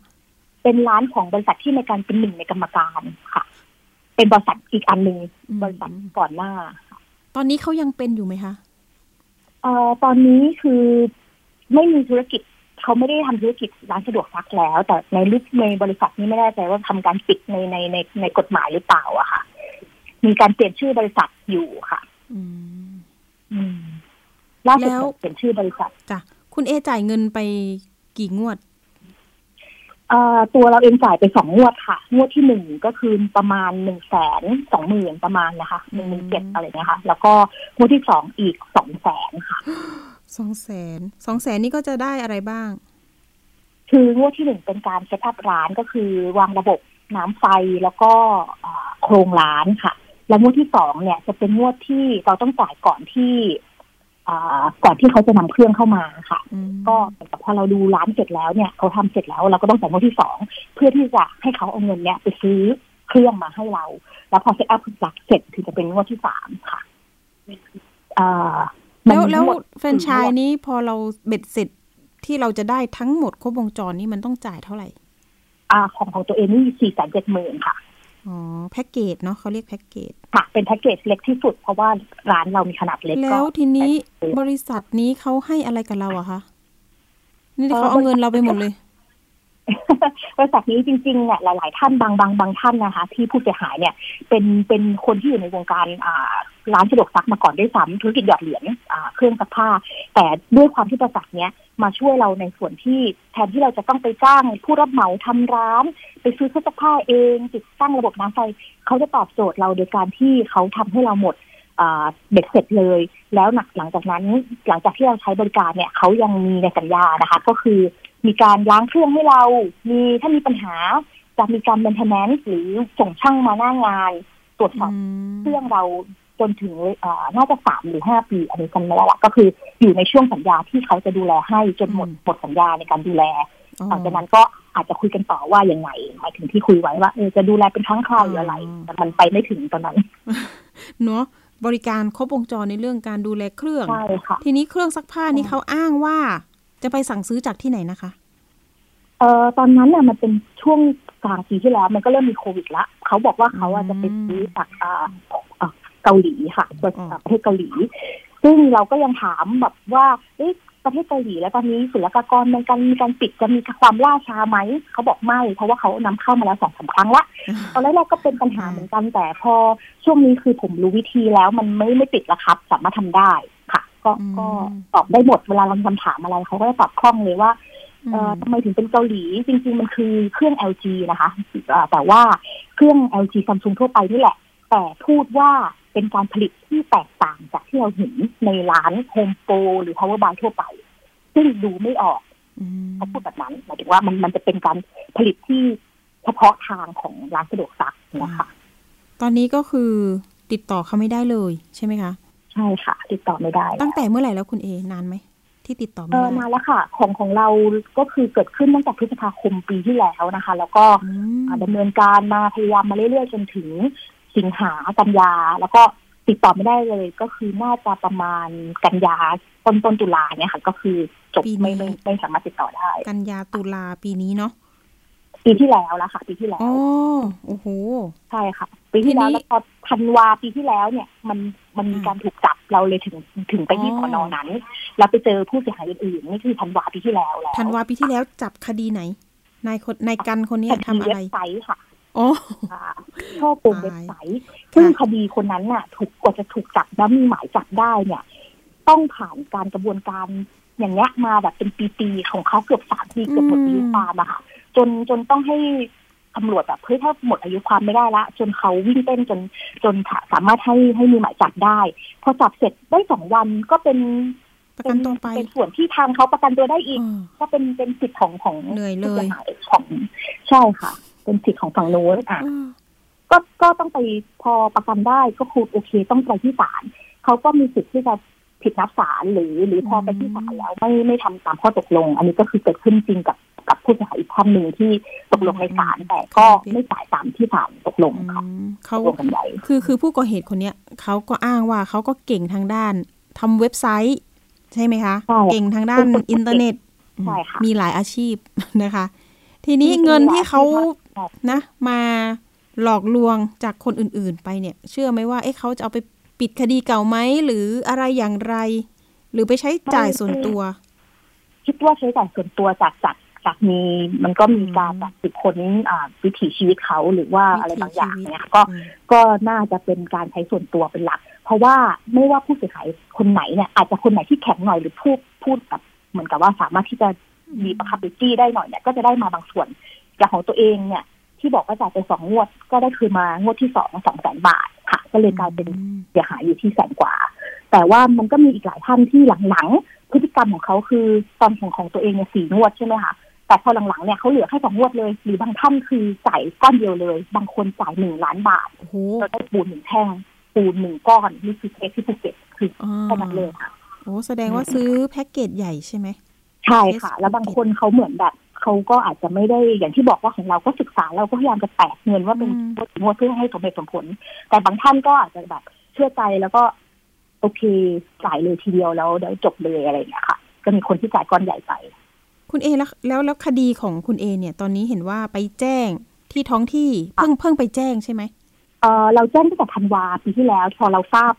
เป็นร้านของบริษัทที่ในการเป็นหนึ่งในกรรมการค่ะเป็นบริษัทอีกอันหนึ่งบริษัทก่อนหน้าตอนนี้เขายังเป็นอยู่ไหมคะเอ่อตอนนี้คือไม่มีธุรกิจเขาไม่ได้ทำธุรกิจร้านสะดวกซักแล้วแต่ในลึกในบริษัทนี้ไม่แน่ใจว่าทำการปิดในในในในกฎหมายหรือเปล่าอะค่ะมีการเปลี่ยนชื่อบริษัทอยู่ค่ะอืมอืมล่าสุดเปลี่ยนชื่อบริษัทจ้ะคุณเอจ่ายเงินไปกี่งวดเอ่อตัวเราเองจ่ายไปสองงวดค่ะงวดที่หนึ่งก็คือประมาณหนึ่งแสนสองหมื่นประมาณนะคะหนึ่งหมื่นเจ็ดอะไรเงี้ยค่ะแล้วก็งวดที่สองอีกสองแสนค่ะสองแสนสองแสนนี่ก็จะได้อะไรบ้างคืองวดที่หนึ่งเป็นการเซตอัพร้านก็คือวางระบบน้ำไฟแล้วก็โครงร้านค่ะแล้วงวดที่สองเนี่ยจะเป็นงวดที่เราต้องจ่ายก่อนที่ก่อนที่เขาจะนำเครื่องเข้ามาค่ะก็แต่พอเราดูร้านเสร็จแล้วเนี่ยเขาทำเสร็จแล้วเราก็ต้องจ่ายงวดที่สองเพื่อที่จะให้เขาเอาเงินเนี่ยไปซื้อเครื่องมาให้เราแล้วพอเซตอัพร้านเสร็จถึงจะเป็นงวดที่สามค่ะแล้วแล้วแฟรนไชส์นี้พอเราเบ็ดเสร็จที่เราจะได้ทั้งหมดครบวงจรนี่มันต้องจ่ายเท่าไหร่อ่าของของตัวเองนี่สี่แสนเจ็ดหมื่นค่ะอ๋อแพ็กเกจเนาะเขาเรียกแพ็กเกจค่ะเป็นแพ็กเกจเล็กที่สุดเพราะว่าร้านเรามีขนาดเล็กแล้วทีนี้บริษัทนี้เขาให้อะไรกับเราอะคะนี่เขาเอาเงินเราไปหมดเลยบริษัทนี้จริงๆเนี่ยหลายๆท่านบางบางบางท่านนะคะที่ผู้เสียหายเนี่ยเป็นเป็นคนที่อยู่ในวงการอ่าร้านสะดวกซักมาก่อนด้วยซ้ำธุรกิจหยอดเหรียญอ่าเครื่องซักผ้าแต่ด้วยความที่บริษัทเนี้ยมาช่วยเราในส่วนที่แทนที่เราจะต้องไปจ้างผู้รับเหมาทำร้านไปซื้อเครื่องซักผ้าเองติดตั้งระบบน้ำไฟเขาจะตอบโจทย์เราโดยการที่เขาทำให้เราหมดอ่าเบ็ดเสร็จเลยแล้วหลังจากนั้นหลังจากที่เราใช้บริการเนี่ยเขายังมีในสัญญานะคะก็คือมีการล้างเครื่องให้เรามีถ้ามีปัญหาจะมีการ maintenance หรือส่งช่างมาหน้างานตรวจสอบเครื่องเราจนถึงน่าจะสามหรือห้าปีอันนี้จำไม่ได้ละก็คืออยู่ในช่วงสัญญาที่เขาจะดูแลให้จนหมดหมดสัญญาในการดูแลหลังจากนั้นก็อาจจะคุยกันต่อว่าอย่างไรหมายถึงที่คุยไว้ว่าจะดูแลเป็นครั้งคราวหรืออะไรแต่มันไปไม่ถึงตอนนั้นเนาะบริการครบวงจรในเรื่องการดูแลเครื่องทีนี้เครื่องซักผ้านี้เขาอ้างว่าจะไปสั่งซื้อจากที่ไหนนะคะเอ่อตอนนั้นน่ะมันเป็นช่วงกลางปีที่แล้วมันก็เริ่มมีโควิดละเขาบอกว่าเขาจะไปซื้อจากอ่าเกาหลีค่ะประเทศเกาหลีซึ่งเราก็ยังถามแบบว่าเอ๊ะประเทศเกาหลีแล้วตอนนี้ศุลกากรมันการมีการปิดจะมีความล่าช้าไหมเขาบอกไม่เพราะว่าเขานำเข้ามาแล้วสองสามครั้งละตอนแรกก็เป็นปัญหาเหมือนกันแต่พอช่วงนี้คือผมรู้วิธีแล้วมันไม่ไม่ปิดละครับสามารถทำได้ค่ะก็ก็ตอบได้หมดเวลาเราคำถามอะไรเขาก็จะตอบคล่องเลยว่าเอ่อทำไมถึงเป็นเกาหลีจริงๆมันคือเครื่อง แอล จี นะคะแต่ว่าเครื่อง แอล จี Samsung ทั่วไปนี่แหละแต่พูดว่าเป็นการผลิตที่แตกต่างจากที่เราเห็นในร้านโฮมโปรหรือ Power Buy ทั่วไปซึ่งดูไม่ออกเขาพูดแบบนั้นหมายถึงว่ามันมันจะเป็นการผลิตที่เฉพาะทางของร้านสะดวกซักนะคะตอนนี้ก็คือติดต่อเขาไม่ได้เลยใช่ไหมคะใช่ค่ะติดต่อไม่ได้ตั้งแต่เมื่อไหร่แล้วคุณเอนานไหมที่ติดต่อมามาแล้วค่ะของของเราก็คือเกิดขึ้นตั้งแต่พฤษภาคมปีที่แล้วนะคะแล้วก็ดำเนินการมาพยายามมาเรื่อยๆจนถึงสิงหากันยาแล้วก็ติดต่อไม่ได้เลยก็คือน่าจะประมาณกันยาต้นต้นตุลาเนี่ยค่ะก็คือจบไม่ไม่ไม่สามารถติดต่อได้กันยาตุลาปีนี้เนาะปีที่แล้วแล้วค่ะปีที่แล้วโอ้โหใช่ค่ะปีที่แล้วแล้วพอธันวาปีที่แล้วเนี่ยมัน มันมีการถูกจับเราเลยถึงถึงไปที่สน.นั้นแล้วไปเจอผู้เสียหายอื่นๆนี่คือธันวาปีที่แล้วแล้วธันวาปีที่แล้วจับคดีไหนนายคนนายกันคนนี้ทำอะไรค่ะโอ้ช่อโกงเว็บไซต์ซึ่งคดีคนนั้นน่ะถูกกว่าจะถูกจับแล้วมีหมายจับได้เนี่ยต้องผ่านการกระบวนการอย่างเงี้ยมาแบบเป็นปีๆของเขาเกือบสามปีเกือบหมดอายุความอะค่ะจนจนต้องให้ตำรวจแบบเฮ้ยถ้าหมดอายุความไม่ได้ละจนเขาวิ่งเต้นจนจนสามารถให้ให้มีหมายจับได้พอจับเสร็จได้สองวันก็เป็นประกันตัวไปเป็นส่วนที่ทางเขาประกันตัวได้อีกก็เป็นเป็นสิทธิ์ของของเหนื่อยเลยของใช่ค่ะเป็นสิทธิ์ของฝั่งโน้นอ่ะก็ก็ต้องไปพอประกันได้ก็คูดโอเคต้องไปที่ศาลเขาก็มีสิทธิ์ที่จะผิดนัดศาลหรือหรือพอไปที่ศาลแล้วไม่ไม่ทำตามข้อตกลงอันนี้ก็คือเกิดขึ้นจริงกับกับผู้เสียหายอีกท่านหนึ่งที่ตกลงในศาลแต่ก็ไม่จ่ายตามที่ศาลตกลงค่ะเขาตกลงกันไว้คือคือผู้ก่อเหตุคนเนี้ยเขาก็อ้างว่าเขาก็เก่งทางด้านทำเว็บไซต์ใช่ไหมคะเก่งทางด้านอินเทอร์เน็ตมีหลายอาชีพนะคะทีนี้เงินที่เขานะมาหลอกลวงจากคนอื่นๆไปเนี่ยเชื่อไหมว่าเอ๊ะเขาจะเอาไปปิดคดีเก่าไหมหรืออะไรอย่างไรหรือไปใช้จ่ายส่วนตัวคิดว่าใช้จ่ายส่วนตัวจากจากจากมีมันก็มีการแบบสืบค้นวิถีชีวิตเขาหรือว่าอะไรบางอย่างเนี่ยก็ก็น่าจะเป็นการใช้ส่วนตัวเป็นหลักเพราะว่าไม่ว่าผู้เสียหายคนไหนเนี่ยอาจจะคนไหนที่แข็งหน่อยหรือพูดพูดแบบเหมือนกับว่าสามารถที่จะมีประคับประคองได้หน่อยเนี่ยก็จะได้มาบางส่วนจากของตัวเองเนี่ยที่บอกว่าจ่ายไปสองงวดก็ได้คืนมางวดที่สองสองแสนบาทค่ะก็เลยกลายเป็นเสียหายอยู่ที่แสนกว่าแต่ว่ามันก็มีอีกหลายท่านที่หลังๆพฤติกรรมของเขาคือตอนของของตัวเองเนี่ยสี่งวดใช่ไหมคะแต่พอหลังๆเนี่ยเขาเหลือแค่สองงวดเลยหรือบางท่านคือจ่ายก้อนเดียวเลยบางคนจ่ายหนึ่งล้านบาทเราได้ปูนหนึ่งแท่งปูนหนึ่งก้อนนี่คือเคสที่ภูเก็ตคือขนาดเลยค่ะโอ้แสดงว่าซื้อแพ็กเกจใหญ่ใช่ไหมใช่ค่ะแล้วบางคนเขาเหมือนแบบเขาก็อาจจะไม่ได้อย่างที่บอกว่าของเราก็ศึกษาเราก็พยายามจะแตกเงินว่าเป็นงวดเพื่อให้สมเหตุสมผลแต่บางท่านก็อาจจะแบบเชื่อใจแล้วก็โอเคจ่ายเลยทีเดียวแล้วเดี๋ยวจบเลยอะไรอย่างเงี้ยค่ะก็มีคนที่จ่ายก้อนใหญ่ไปคุณเอแล้วแล้วแล้วคดีของคุณเอเนี่ยตอนนี้เห็นว่าไปแจ้งที่ท้องที่เพิ่งเพิ่งไปแจ้งใช่ไหมเออเราแจ้งตั้งแต่ธันวาปีที่แล้วพอเราทราบ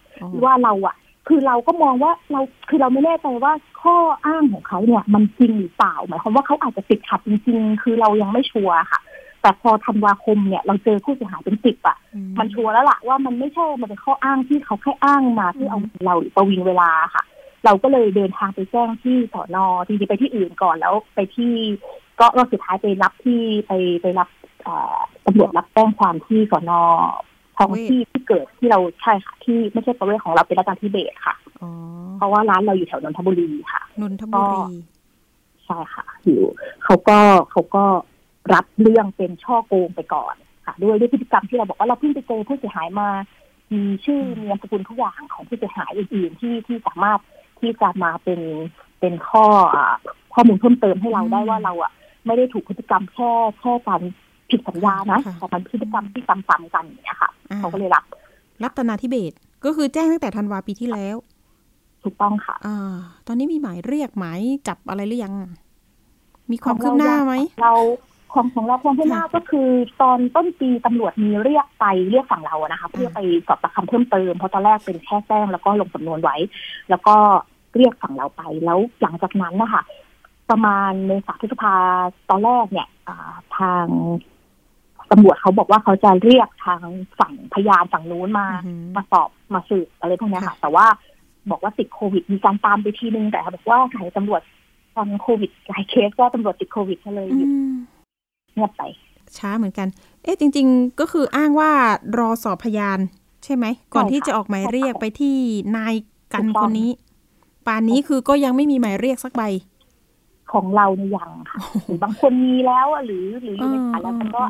ว่าเราอ่ะคือเราก็มองว่าเราคือเราไม่แน่ใจว่าข้ออ้างของเขาเนี่ยมันจริงหรือเปล่าหมายความว่าเขาอาจจะติดขัดจริงๆคือเรายังไม่ชัวร์ค่ะแต่พอธันวาคมเนี่ยเราเจอผู้เสียหายเป็นสิบอ่ะมันชัวร์แล้วล่ะว่ามันไม่ใช่มันเป็นข้ออ้างที่เขาแค่อ้างมาที่เอาเราประวิงเวลาค่ะเราก็เลยเดินทางไปแจ้งที่สน.ทีนี้ไปที่อื่นก่อนแล้วไปที่ก็รอบสุดท้ายไปรับที่ไปไปรับตำรวจรับแจ้งความที่สน.ของที่ที่เกิดที่เราใช่ค่ะที่ไม่ใช่ประเวศของเราเป็นราชการที่เบตค่ะเพราะว่าร้านเราอยู่แถวนนทบุรีค่ะนนทบุรีใช่ค่ะอยู่เขาก็เขาก็รับเรื่องเป็นช่อโกงไปก่อนค่ะด้วยด้วยพฤติกรรมที่เราบอกว่าเราเพิ่งไปเจอผู้เสียหายมามีชื่อมีนามสกุลทุกอย่างของผู้เสียหายอื่นๆที่ที่สามารถที่จะมาเป็นเป็นข้อข้อมูลเพิ่มเติมให้เราได้ว่าเราอ่ะไม่ได้ถูกพฤติกรรมแค่แค่การผิดสัญญานะแต่มันพฤติกรรมที่ซ้ำๆกันเนี่ยค่ะเขาก็เลยรับรัตนาธิเบศร์ก็คือแจ้งตั้งแต่ธันวาปีที่แล้วถูกต้องค่ะอ่าตอนนี้มีหมายเรียกหมายจับอะไรหรือยังมีความคืบหน้าไหมเราของของเราความคืบหน้าก็คือตอนต้นปีตำรวจมีเรียกไปเรียกฝั่งเราอะนะคะเพื่อไปสอบปากคำเพิ่มเติมเพราะตอนแรกเป็นแค่แจ้งแล้วก็ลงสำนวนไว้แล้วก็เรียกฝั่งเราไปแล้วหลังจากนั้นนะคะประมาณเมษาพฤษภาตอนแรกเนี่ยทางตำรวจเขาบอกว่าเขาจะเรียกทางฝั่งพยานฝั่งนู้นมา mm-hmm. มาสอบมาสืบอะไรพวกนี้ค่ะ mm-hmm. แต่ว่าบอกว่าติดโควิดมีการตามไปทีนึงแต่เขาบอกว่าหายตำรวจตอนโควิดหลายเคสก็ตำรวจติดโควิดก็เลยหยุดเงียบไปช้าเหมือนกันเอ๊ะจริงๆก็คืออ้างว่ารอสอบพยานใช่ไหมก่อนที่จะออกหมายเรียกไปที่นายกันคนนี้ป่านนี้คือก็ยังไม่มีหมายเรียกสักใบของเราในยังค่ะหรือบางคนมีแล้วหรือหรืออยู่ในศาลแล้วมันก็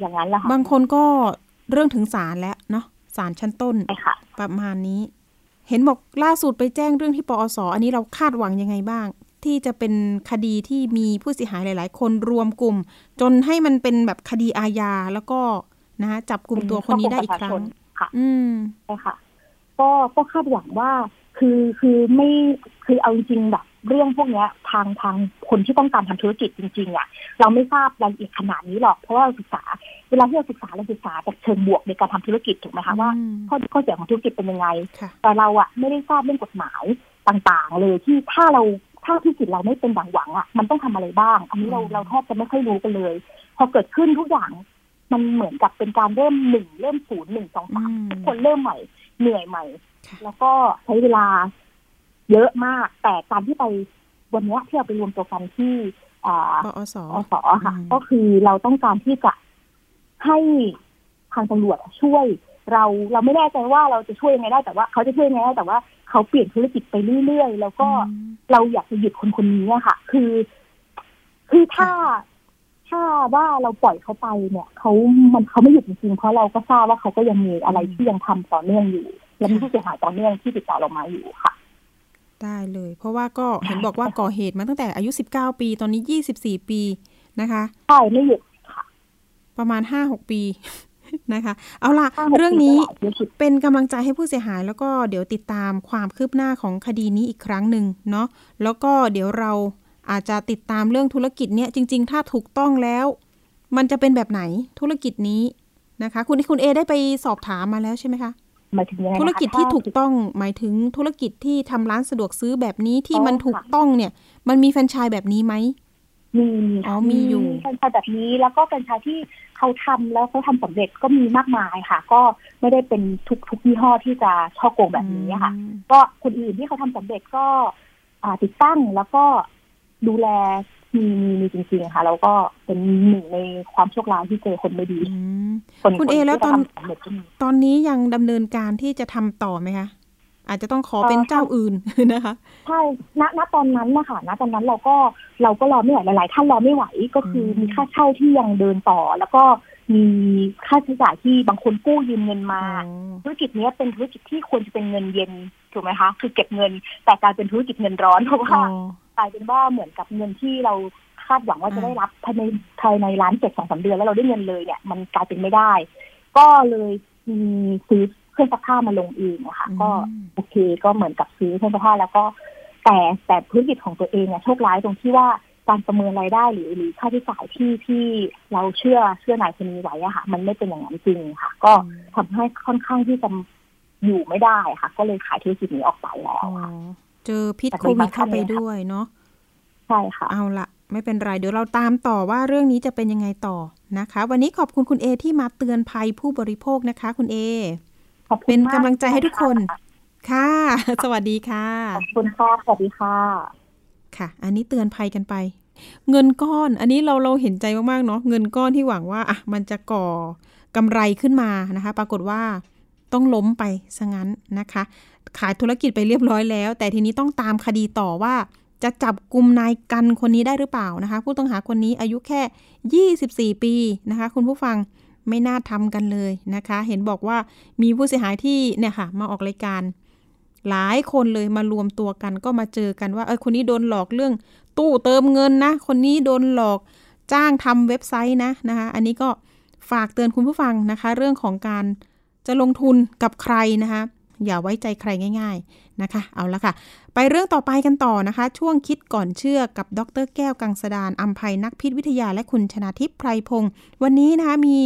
อย่างนั้นแหละค่ะบางคนก็เรื่องถึงศาลแล้วเนาะศาลชั้นต้นประมาณนี้เห็นบอกล่าสุดไปแจ้งเรื่องที่ปอส.อันนี้เราคาดหวังยังไงบ้างที่จะเป็นคดีที่มีผู้เสียหายหลายๆคนรวมกลุ่มจนให้มันเป็นแบบคดีอาญาแล้วก็นะจับกลุ่มตัวคนนี้ได้อีกครั้งค่ะอืมใช่ค่ะก็ก็คาดหวังว่าคือคือไม่คือเอาจริงแบบ เรื่องพวกนี้ทางทางคนที่ต้องการทำธุรกิจจริงๆอ่ะเราไม่ทราบรายละเอียดขนาดนี้หรอกเพราะว่าศึกษาเวลาที่เราศึกษาเราศึกษาจากเชิงบวกในการทำธุรกิจถูกไหมคะว่าข้อดีข้อเสียของธุรกิจเป็นยังไงแต่เราอ่ะไม่ได้ทราบเรื่องกฎหมายต่างๆเลยที่ถ้าเราถ้าธุรกิจเราไม่เป็นดังหวังอ่ะมันต้องทำอะไรบ้างอันนี้เราเราแทบจะไม่ค่อยรู้กันเลยพอเกิดขึ้นทุกอย่างมันเหมือนกับเป็นการเริ่มหนึ่งเริ่มศูนย์หนึ่งสองสามทุกคนเริ่มใหม่เหนื่อยใหม่แล้วก็ใช้เวลาเยอะมากแต่การที่ไปวันนี้ที่เราไปรวมตัวกันที่อสสค่ะก็คือเราต้องการที่จะให้ทางตำรวจช่วยเราเราไม่แน่ใจว่าเราจะช่วยยังไงได้แต่ว่าเขาจะช่วยยังไงได้แต่ว่าเขาเปลี่ยนธุรกิจไปเรื่อยๆแล้วก็เราอยากจะหยุดคนคนนี้ค่ะคือคือถ้าถ้าว่าเราปล่อยเขาไปเนี่ยเขามันเขาไม่หยุดจริงๆเพราะเราก็ทราบว่าเขาก็ยังมีอะไรที่ยังทำต่อเนื่องอยู่และมีผู้เสียหายต่อเนื่องที่ติดต่อเรามาอยู่ค่ะได้เลยเพราะว่าก็เห็นบอกว่าก่อเหตุมาตั้งแต่อายุสิบเก้าปีตอนนี้ยี่สิบสี่ปีนะคะใช่ไม่หยุดค่ะประมาณ ห้าหก ปีนะคะเอาล่ะเรื่องนี้เป็นกำลังใจให้ผู้เสียหายแล้วก็เดี๋ยวติดตามความคืบหน้าของคดีนี้อีกครั้งนึงเนาะแล้วก็เดี๋ยวเราอาจจะติดตามเรื่องธุรกิจเนี่ยจริงๆถ้าถูกต้องแล้วมันจะเป็นแบบไหนธุรกิจนี้นะคะคุณคุณเอได้ไปสอบถามมาแล้วใช่ไหมคะธุรกิจที่ถูกต้องหมายถึงธุรกิจที่ทำร้านสะดวกซื้อแบบนี้ที่มันถูกต้องเนี่ยมันมีแฟรนไชส์แบบนี้ไหมมีอ๋อมีอยู่แฟรนไชส์แบบนี้แล้วก็แฟรนไชส์ที่เขาทำแล้วเขาทำสำเร็จก็มีมากมายค่ะก็ไม่ได้เป็นทุกทุกยี่ห้อที่จะช่อโกงแบบนี้ค่ะก็คนอื่นที่เขาทำสำเร็จก็ติดตั้งแล้วก็ดูแลมีมีจริงๆค่ะแล้วก็เป็นหนึ่งในความโชคร้ายที่เจอคนไม่ดีคุณเอแล้วตอนตอนนี้ยังดำเนินการที่จะทำต่อไหมคะอาจจะต้องขอเป็นเจ้าอื่นนะคะใช่ณณตอนนั้นนะคะณตอนนั้นเราก็เราก็รอไม่ไหวหลายๆท่านรอไม่ไหวก็คือมีค่าเช่าที่ยังเดินต่อแล้วก็มีค่าใช้จ่ายที่บางคนกู้ยืมเงินมาธุรกิจนี้เป็นธุรกิจที่ควรจะเป็นเงินเย็นถูกไหมคะคือเก็บเงินแต่กลายเป็นธุรกิจเงินร้อนเพราะว่ากลายเป็นว่าเหมือนกับเงินที่เราคาดหวังว่าจะได้รับภายในภายในร้านเจ็ดสองสามเดือนแล้วเราได้เงินเลยเนี่ยมันกลายเป็นไม่ได้ก็เลยมีซื้อเครื่องซักผ้ามาลงเองนะคะก็โอเคก็เหมือนกับซื้อเครื่องซักผ้าแล้วก็แต่แต่ธุรกิจของตัวเองเนี่ยโชคร้ายตรงที่ว่าการประเมินรายได้หรือหรือค่าใช้จ่ายที่ที่เราเชื่อเชื่อนายคนนี้ไว้อะค่ะมันไม่เป็นอย่างนั้นจริงค่ะก็ทำให้ค่อนข้างที่จะอยู่ไม่ได้ค่ะก็เลยขายธุรกิจนี้ออกไปแล้วค่ะเจอพิษโควิดเข้าไปด้วยเนาะใช่ค่ะเอาละไม่เป็นไรเดี๋ยวเราตามต่อว่าเรื่องนี้จะเป็นยังไงต่อนะคะวันนี้ขอบคุณคุณเอที่มาเตือนภัยผู้บริโภคนะคะคุณเอเป็นกำลังใจให้ทุกคนค่ะสวัสดีค่ะขอบคุณค่ะสวัสดีค่ะค่ะอันนี้เตือนภัยกันไปเงินก้อนอันนี้เราเราเห็นใจมากๆเนาะเงินก้อนที่หวังว่าอ่ะมันจะก่อกำไรขึ้นมานะคะปรากฏว่าต้องล้มไปซะงั้นนะคะขายธุรกิจไปเรียบร้อยแล้วแต่ทีนี้ต้องตามคดีต่อว่าจะจับกุมนายกันคนนี้ได้หรือเปล่านะคะผู้ต้องหาคนนี้อายุแค่ยี่สิบสี่ปีนะคะคุณผู้ฟังไม่น่าทำกันเลยนะคะเห็นบอกว่ามีผู้เสียหายที่เนี่ยค่ะมาออกรายการหลายคนเลยมารวมตัวกันก็มาเจอกันว่าเออคนนี้โดนหลอกเรื่องตู้เติมเงินนะคนนี้โดนหลอกจ้างทำเว็บไซต์นะนะคะอันนี้ก็ฝากเตือนคุณผู้ฟังนะคะเรื่องของการจะลงทุนกับใครนะคะอย่าไว้ใจใครง่ายๆนะคะเอาละค่ะไปเรื่องต่อไปกันต่อนะคะช่วงคิดก่อนเชื่อกับดร.แก้วกังสดาลอำไพนักพิษวิทยาและคุณชนาทิพย์ไพรพงศ์วันนี้นะคะมี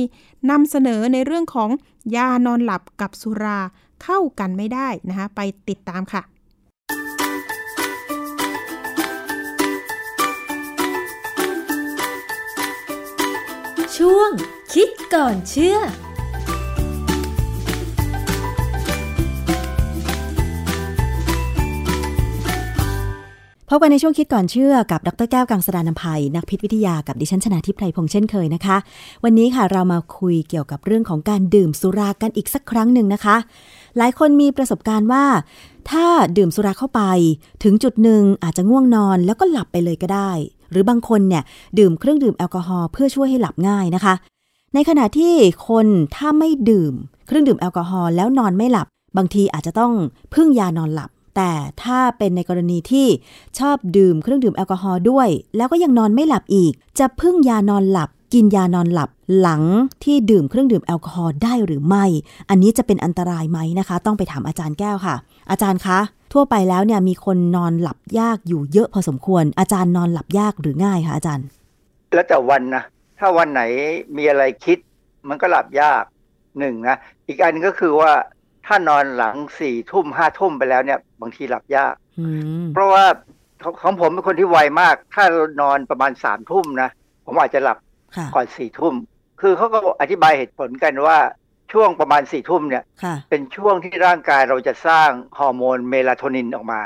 นำเสนอในเรื่องของยานอนหลับกับสุราเข้ากันไม่ได้นะคะไปติดตามค่ะช่วงคิดก่อนเชื่อพบกันในช่วงคิดก่อนเชื่อกับดร.แก้วกังสดาลอำไพนักพิษวิทยากับดิฉันชนาทิพย์ไพรพงษ์เช่นเคยนะคะวันนี้ค่ะเรามาคุยเกี่ยวกับเรื่องของการดื่มสุรากันอีกสักครั้งหนึ่งนะคะหลายคนมีประสบการณ์ว่าถ้าดื่มสุราเข้าไปถึงจุดหนึ่งอาจจะง่วงนอนแล้วก็หลับไปเลยก็ได้หรือบางคนเนี่ยดื่มเครื่องดื่มแอลกอฮอล์เพื่อช่วยให้หลับง่ายนะคะในขณะที่คนถ้าไม่ดื่มเครื่องดื่มแอลกอฮอล์แล้วนอนไม่หลับบางทีอาจจะต้องพึ่งยานอนหลับแต่ถ้าเป็นในกรณีที่ชอบดื่มเครื่องดื่มแอลกอฮอล์ด้วยแล้วก็ยังนอนไม่หลับอีกจะพึ่งยานอนหลับกินยานอนหลับหลังที่ดื่มเครื่องดื่มแอลกอฮอล์ได้หรือไม่อันนี้จะเป็นอันตรายไหมนะคะต้องไปถามอาจารย์แก้วค่ะอาจารย์คะ ทั่วไปแล้วเนี่ยมีคนนอนหลับยากอยู่เยอะพอสมควรอาจารย์นอนหลับยากหรือง่ายคะอาจารย์แล้วแต่วันนะถ้าวันไหนมีอะไรคิดมันก็หลับยากหนึ่งนะอีกอันก็คือว่าถ้านอนหลังสี่ทุ่มห้าทุ่มไปแล้วเนี่ยบางทีหลับยากเพราะว่าของผมเป็นคนที่ไวมากถ้านอนประมาณสามทุ่มนะผมอาจจะหลับก่อนสี่ทุ่มคือเขาก็อธิบายเหตุผลกันว่าช่วงประมาณสี่ทุ่มเนี่ยเป็นช่วงที่ร่างกายเราจะสร้างฮอร์โมนเมลาโทนินออกมา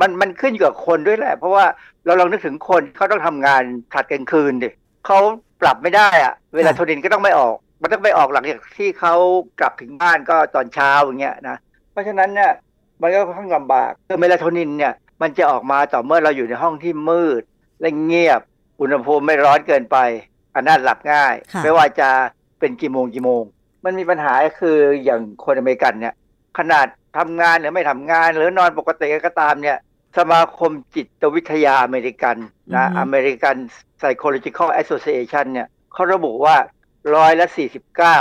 มันมันขึ้นอยู่กับคนด้วยแหละเพราะว่าเราลองนึกถึงคนเขาต้องทำงานผลัดกันคืนดิเขาปรับไม่ได้อะเมลาโทนินก็ต้องไม่ออกมันต้องไปออกหลังจากที่เขากลับถึงบ้านก็ตอนเช้าอย่างเงี้ยนะเพราะฉะนั้นเนี่ยมันก็ค่อนข้างลำบากคือเมลาโทนินเนี่ยมันจะออกมาต่อเมื่อเราอยู่ในห้องที่มืดและเงียบอุณหภูมิไม่ร้อนเกินไปอันนั้นหลับง่ายไม่ว่าจะเป็นกี่โมงกี่โมงมันมีปัญหาคืออย่างคนอเมริกันเนี่ยขนาดทำงานหรือไม่ทำงานหรือนอนปกติก็ตามเนี่ยสมาคมจิตวิทยาอเมริกันนะอเมริกันไซโคโลจิคอลแอสโซซิเอชันเนี่ยเขาระบุว่าร้อยละสี่สิบเก้า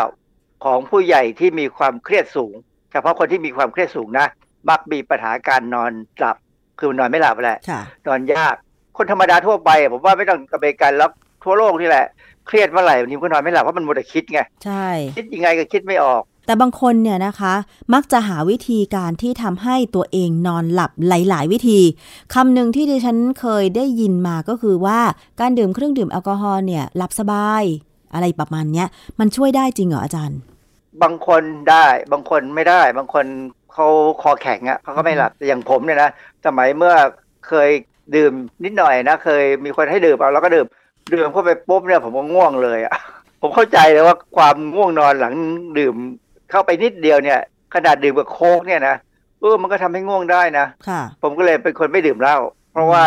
ของผู้ใหญ่ที่มีความเครียดสูงเฉพาะคนที่มีความเครียดสูงนะมักมีปัญหาการนอนหลับคือนอนไม่หลับแหละนอนยากคนธรรมดาทั่วไปผมว่าไม่ต้องอเมริกันแล้วทั่วโลกนี่แหละเครียดเมื่อไหร่วันนี้ก็นอนไม่หลับเพราะมันมัวแต่คิดไงใช่คิดยังไงก็คิดไม่ออกแต่บางคนเนี่ยนะคะมักจะหาวิธีการที่ทำให้ตัวเองนอนหลับหลายๆวิธีคำหนึ่งที่ดิฉันเคยได้ยินมาก็คือว่าการดื่มเครื่องดื่มแอลกอฮอล์เนี่ยหลับสบายอะไรประมาณเนี้ยมันช่วยได้จริงเหรออาจารย์บางคนได้บางคนไม่ได้บางคนเขาคอแข็งอ่ะเขาก็ไม่หลับอย่างผมเนี่ยนะสมัยเมื่อเคยดื่มนิดหน่อยนะเคยมีคนให้ดื่มเอาแล้วก็ดื่มดื่มเข้าไปปุ๊บเนี่ยผมก็ง่วงเลยอ่ะผมเข้าใจเลยว่าความง่วงนอนหลังดื่มเข้าไปนิดเดียวเนี่ยขนาดดื่มกับโค้กเนี่ยนะเออมันก็ทำให้ง่วงได้นะผมก็เลยเป็นคนไม่ดื่มเหล้าเพราะว่า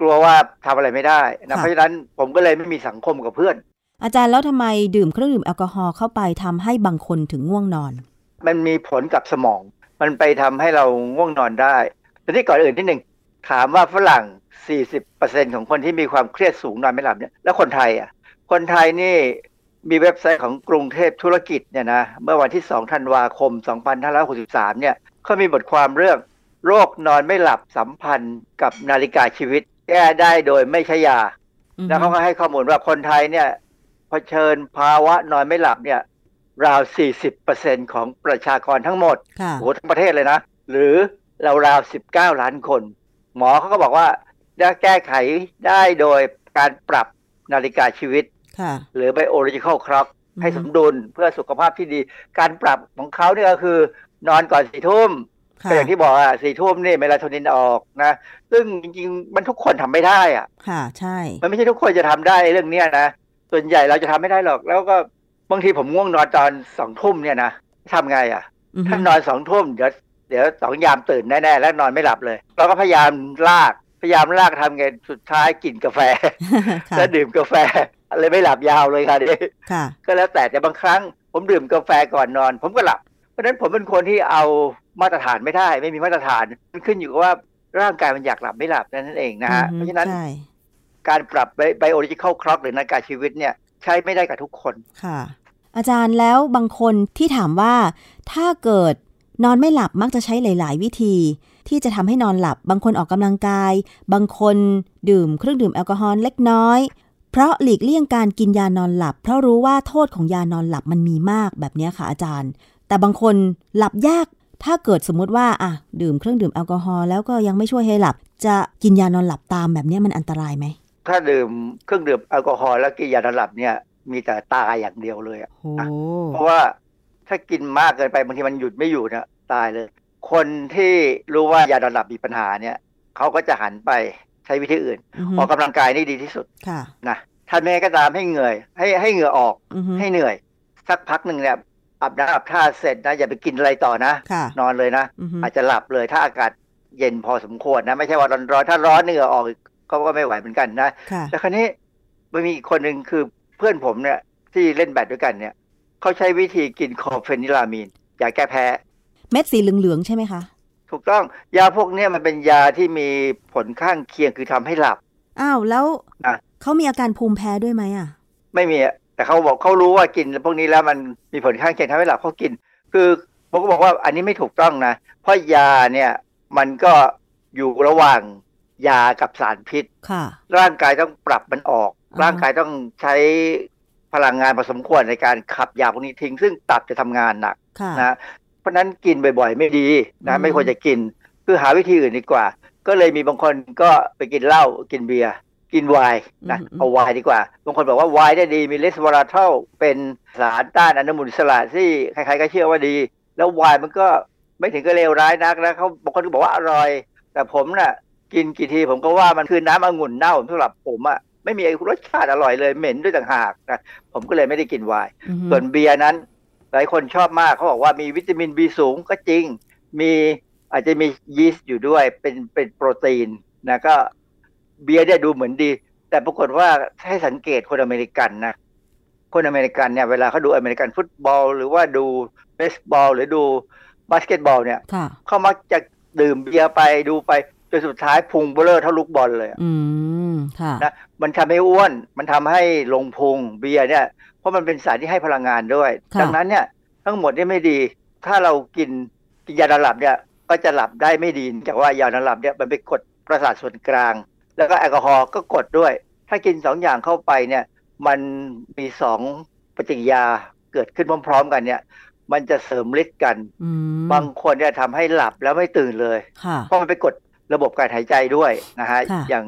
กลัวว่าทำอะไรไม่ได้นะเพราะฉะนั้นผมก็เลยไม่มีสังคมกับเพื่อนอาจารย์แล้วทำไมดื่มเครื่องดื่มแอลกอฮอล์เข้าไปทำให้บางคนถึงง่วงนอนมันมีผลกับสมองมันไปทำให้เราง่วงนอนได้แต่ที่ก่อนอื่นที่หนึ่งถามว่าฝรั่ง สี่สิบเปอร์เซ็นต์ ของคนที่มีความเครียดสูงนอนไม่หลับเนี่ยแล้วคนไทยอ่ะคนไทยนี่มีเว็บไซต์ของกรุงเทพธุรกิจเนี่ยนะเมื่อวันที่สองธันวาคมสองพันห้าร้อยหกสิบสามเนี่ยเขามีบทความเรื่องโรคนอนไม่หลับสัมพันธ์กับนาฬิกาชีวิตแก้ได้โดยไม่ใช้ยาแล้วเขาก็ให้ข้อมูลว่าคนไทยเนี่ยเผชิญภาวะนอนไม่หลับเนี่ยราว สี่สิบเปอร์เซ็นต์ ของประชากรทั้งหมดโหทั้งประเทศเลยนะหรือราวๆสิบเก้าล้านคนหมอเขาก็บอกว่าจะแก้ไขได้โดยการปรับนาฬิกาชีวิตหรือ biological clock ให้สมดุลเพื่อสุขภาพที่ดีการปรับของเขาเนี่ยก็คือนอนก่อนสี่ทุ่มก็อย่างที่บอกอ่ะสี่ทุ่มนี่เมลาโทนินออกนะซึ่งจริงๆมันทุกคนทำไม่ได้อ่ะค่ะใช่มันไม่ใช่ทุกคนจะทำได้เรื่องนี้นะส่วนใหญ่เราจะทำไม่ได้หรอกแล้วก็บางทีผมง่วงนอนตอนสองทุ่มเนี่ยนะทำไงอ่ะถ้านอนสองทุ่มเดี๋ยวเดี๋ยวสองยามตื่นแน่ๆแล้วนอนไม่หลับเลยเราก็พยายามลากพยายามลากทำไงสุดท้ายกินกาแฟแล้วดื่มกาแฟอะไรไม่หลับยาวเลยค่ะดิก็แล้วแต่แต่บางครั้งผมดื่มกาแฟก่อนนอนผมก็หลับเพราะฉะนั้นผมเป็นคนที่เอามาตรฐานไม่ได้ไม่มีมาตรฐานมันขึ้นอยู่กับว่าร่างกายมันอยากหลับไม่หลับนั่นเองนะฮะเพราะฉะนั้นการปรับไบโอโลจิคอลคล็อกหรือนาฬิกาชีวิตเนี่ยใช้ไม่ได้กับทุกคนค่ะอาจารย์แล้วบางคนที่ถามว่าถ้าเกิดนอนไม่หลับมักจะใช้หลายๆวิธีที่จะทำให้นอนหลับบางคนออกกำลังกายบางคนดื่มเครื่องดื่มแอลกอฮอล์เล็กน้อยเพราะหลีกเลี่ยงการกินยานอนหลับเพราะรู้ว่าโทษของยานอนหลับมันมีมากแบบนี้ค่ะอาจารย์แต่บางคนหลับยากถ้าเกิดสมมติว่าอ่ะดื่มเครื่องดื่มแอลกอฮอล์แล้วก็ยังไม่ช่วยให้หลับจะกินยานอนหลับตามแบบนี้มันอันตรายไหมถ้าดื่มเครื่องดื่มแอลกอฮอล์แล้วกินยานอนหลับเนี่ยมีแต่ตายอย่างเดียวเลยอ่ะ oh. เพราะว่าถ้ากินมากเกินไปบางทีมันหยุดไม่อยู่เนี่ยตายเลยคนที่รู้ว่ายานอนหลับมีปัญหาเนี่ยเขาก็จะหันไปใช้วิธีอื่น uh-huh. ออกกำลังกายนี่ดีที่สุด uh-huh. นะทำยังไงก็ตามให้เหนื่อยให้ให้เหงื่อออก uh-huh. ให้เหนื่อยสักพักหนึ่งเนี่ยอาบน้ำอาบท่าเสร็จนะอย่าไปกินอะไรต่อนะ uh-huh. นอนเลยนะ uh-huh. อาจจะหลับเลยถ้าอากาศเย็นพอสมควรนะไม่ใช่ว่าร้อนๆถ้าร้อนเหงื่อออกเขาก็ไม่ไหวเหมือนกันนะแต่คราวนี้มันมีอีกคนหนึ่งคือเพื่อนผมเนี่ยที่เล่นแบดด้วยกันเนี่ยเขาใช้วิธีกินคอเฟนิลามีนยาแก้แพ้เม็ดสีเหลืองๆใช่ไหมคะถูกต้องยาพวกนี้มันเป็นยาที่มีผลข้างเคียงคือทำให้หลับอ้าวแล้วเขามีอาการภูมิแพ้ด้วยไหมอ่ะไม่มีแต่เขาบอกเขารู้ว่ากินพวกนี้แล้วมันมีผลข้างเคียงทำให้หลับเขากินคือผมก็บอกว่าอันนี้ไม่ถูกต้องนะเพราะยาเนี่ย มันก็อยู่ระหว่างยากับสารพิษร่างกายต้องปรับมันออกร่างกายต้องใช้พลังงานพอสมควรในการขับยาพวกนี้ทิ้งซึ่งตับจะทำงานหนักนะเพราะนั้นกินบ่อยๆไม่ดีนะไม่ควรจะกินคือหาวิธีอื่นดีกว่าก็เลยมีบางคนก็ไปกินเหล้ากินเบียร์กินไวน์นะเอาไวน์ดีกว่าบางคนบอกว่าไวน์ได้ดีมีเลสวอลาทัลเป็นสารต้านอนุมูลอิสระที่ใครๆก็เชื่อว่าดีแล้วไวน์มันก็ไม่ถึงก็เลวร้ายนักนะเขาบางคนก็บอกว่าอร่อยแต่ผมน่ะกินกี่ทีผมก็ว่ามันคือน้ำองุ่นเน่าสำหรับผมอ่ะไม่มีรสชาติอร่อยเลยเหม็นด้วยต่างหากนะผมก็เลยไม่ได้กินไวน์ส่วนเบียร์นั้นหลายคนชอบมากเขาบอกว่ามีวิตามินบีสูงก็จริงมีอาจจะมียีสต์อยู่ด้วยเป็นเป็นโปรตีนนะก็เบียร์เนี่ยดูเหมือนดีแต่ปรากฏว่าให้สังเกตคนอเมริกันนะคนอเมริกันเนี่ยเวลาเขาดูอเมริกันฟุตบอลหรือว่าดูเบสบอลหรือดูบาสเกตบอลเนี่ยเขามักจะดื่มเบียร์ไปดูไปจนสุดท้ายพุงเบลอเท่าลูกบอลเลยอืมค่ะนะมันทำให้อ้วนมันทำให้ลงพุงเบียร์เนี่ยเพราะมันเป็นสารที่ให้พลังงานด้วยดังนั้นเนี่ยทั้งหมดนี่ไม่ดีถ้าเรากินกินยานอนหลับเนี่ยก็จะหลับได้ไม่ดีจากว่ายานอนหลับเนี่ยมันไปกดประสาทส่วนกลางแล้วก็แอลกอฮอล์ก็กดด้วยถ้ากินสองอย่างเข้าไปเนี่ยมันมีสองปฏิกิริยาเกิดขึ้นพร้อมๆกันเนี่ยมันจะเสริมฤทธิ์กันบางคนเนี่ยทำให้หลับแล้วไม่ตื่นเลยเพราะมันไปกดระบบการหายใจด้วยนะฮะอย่าง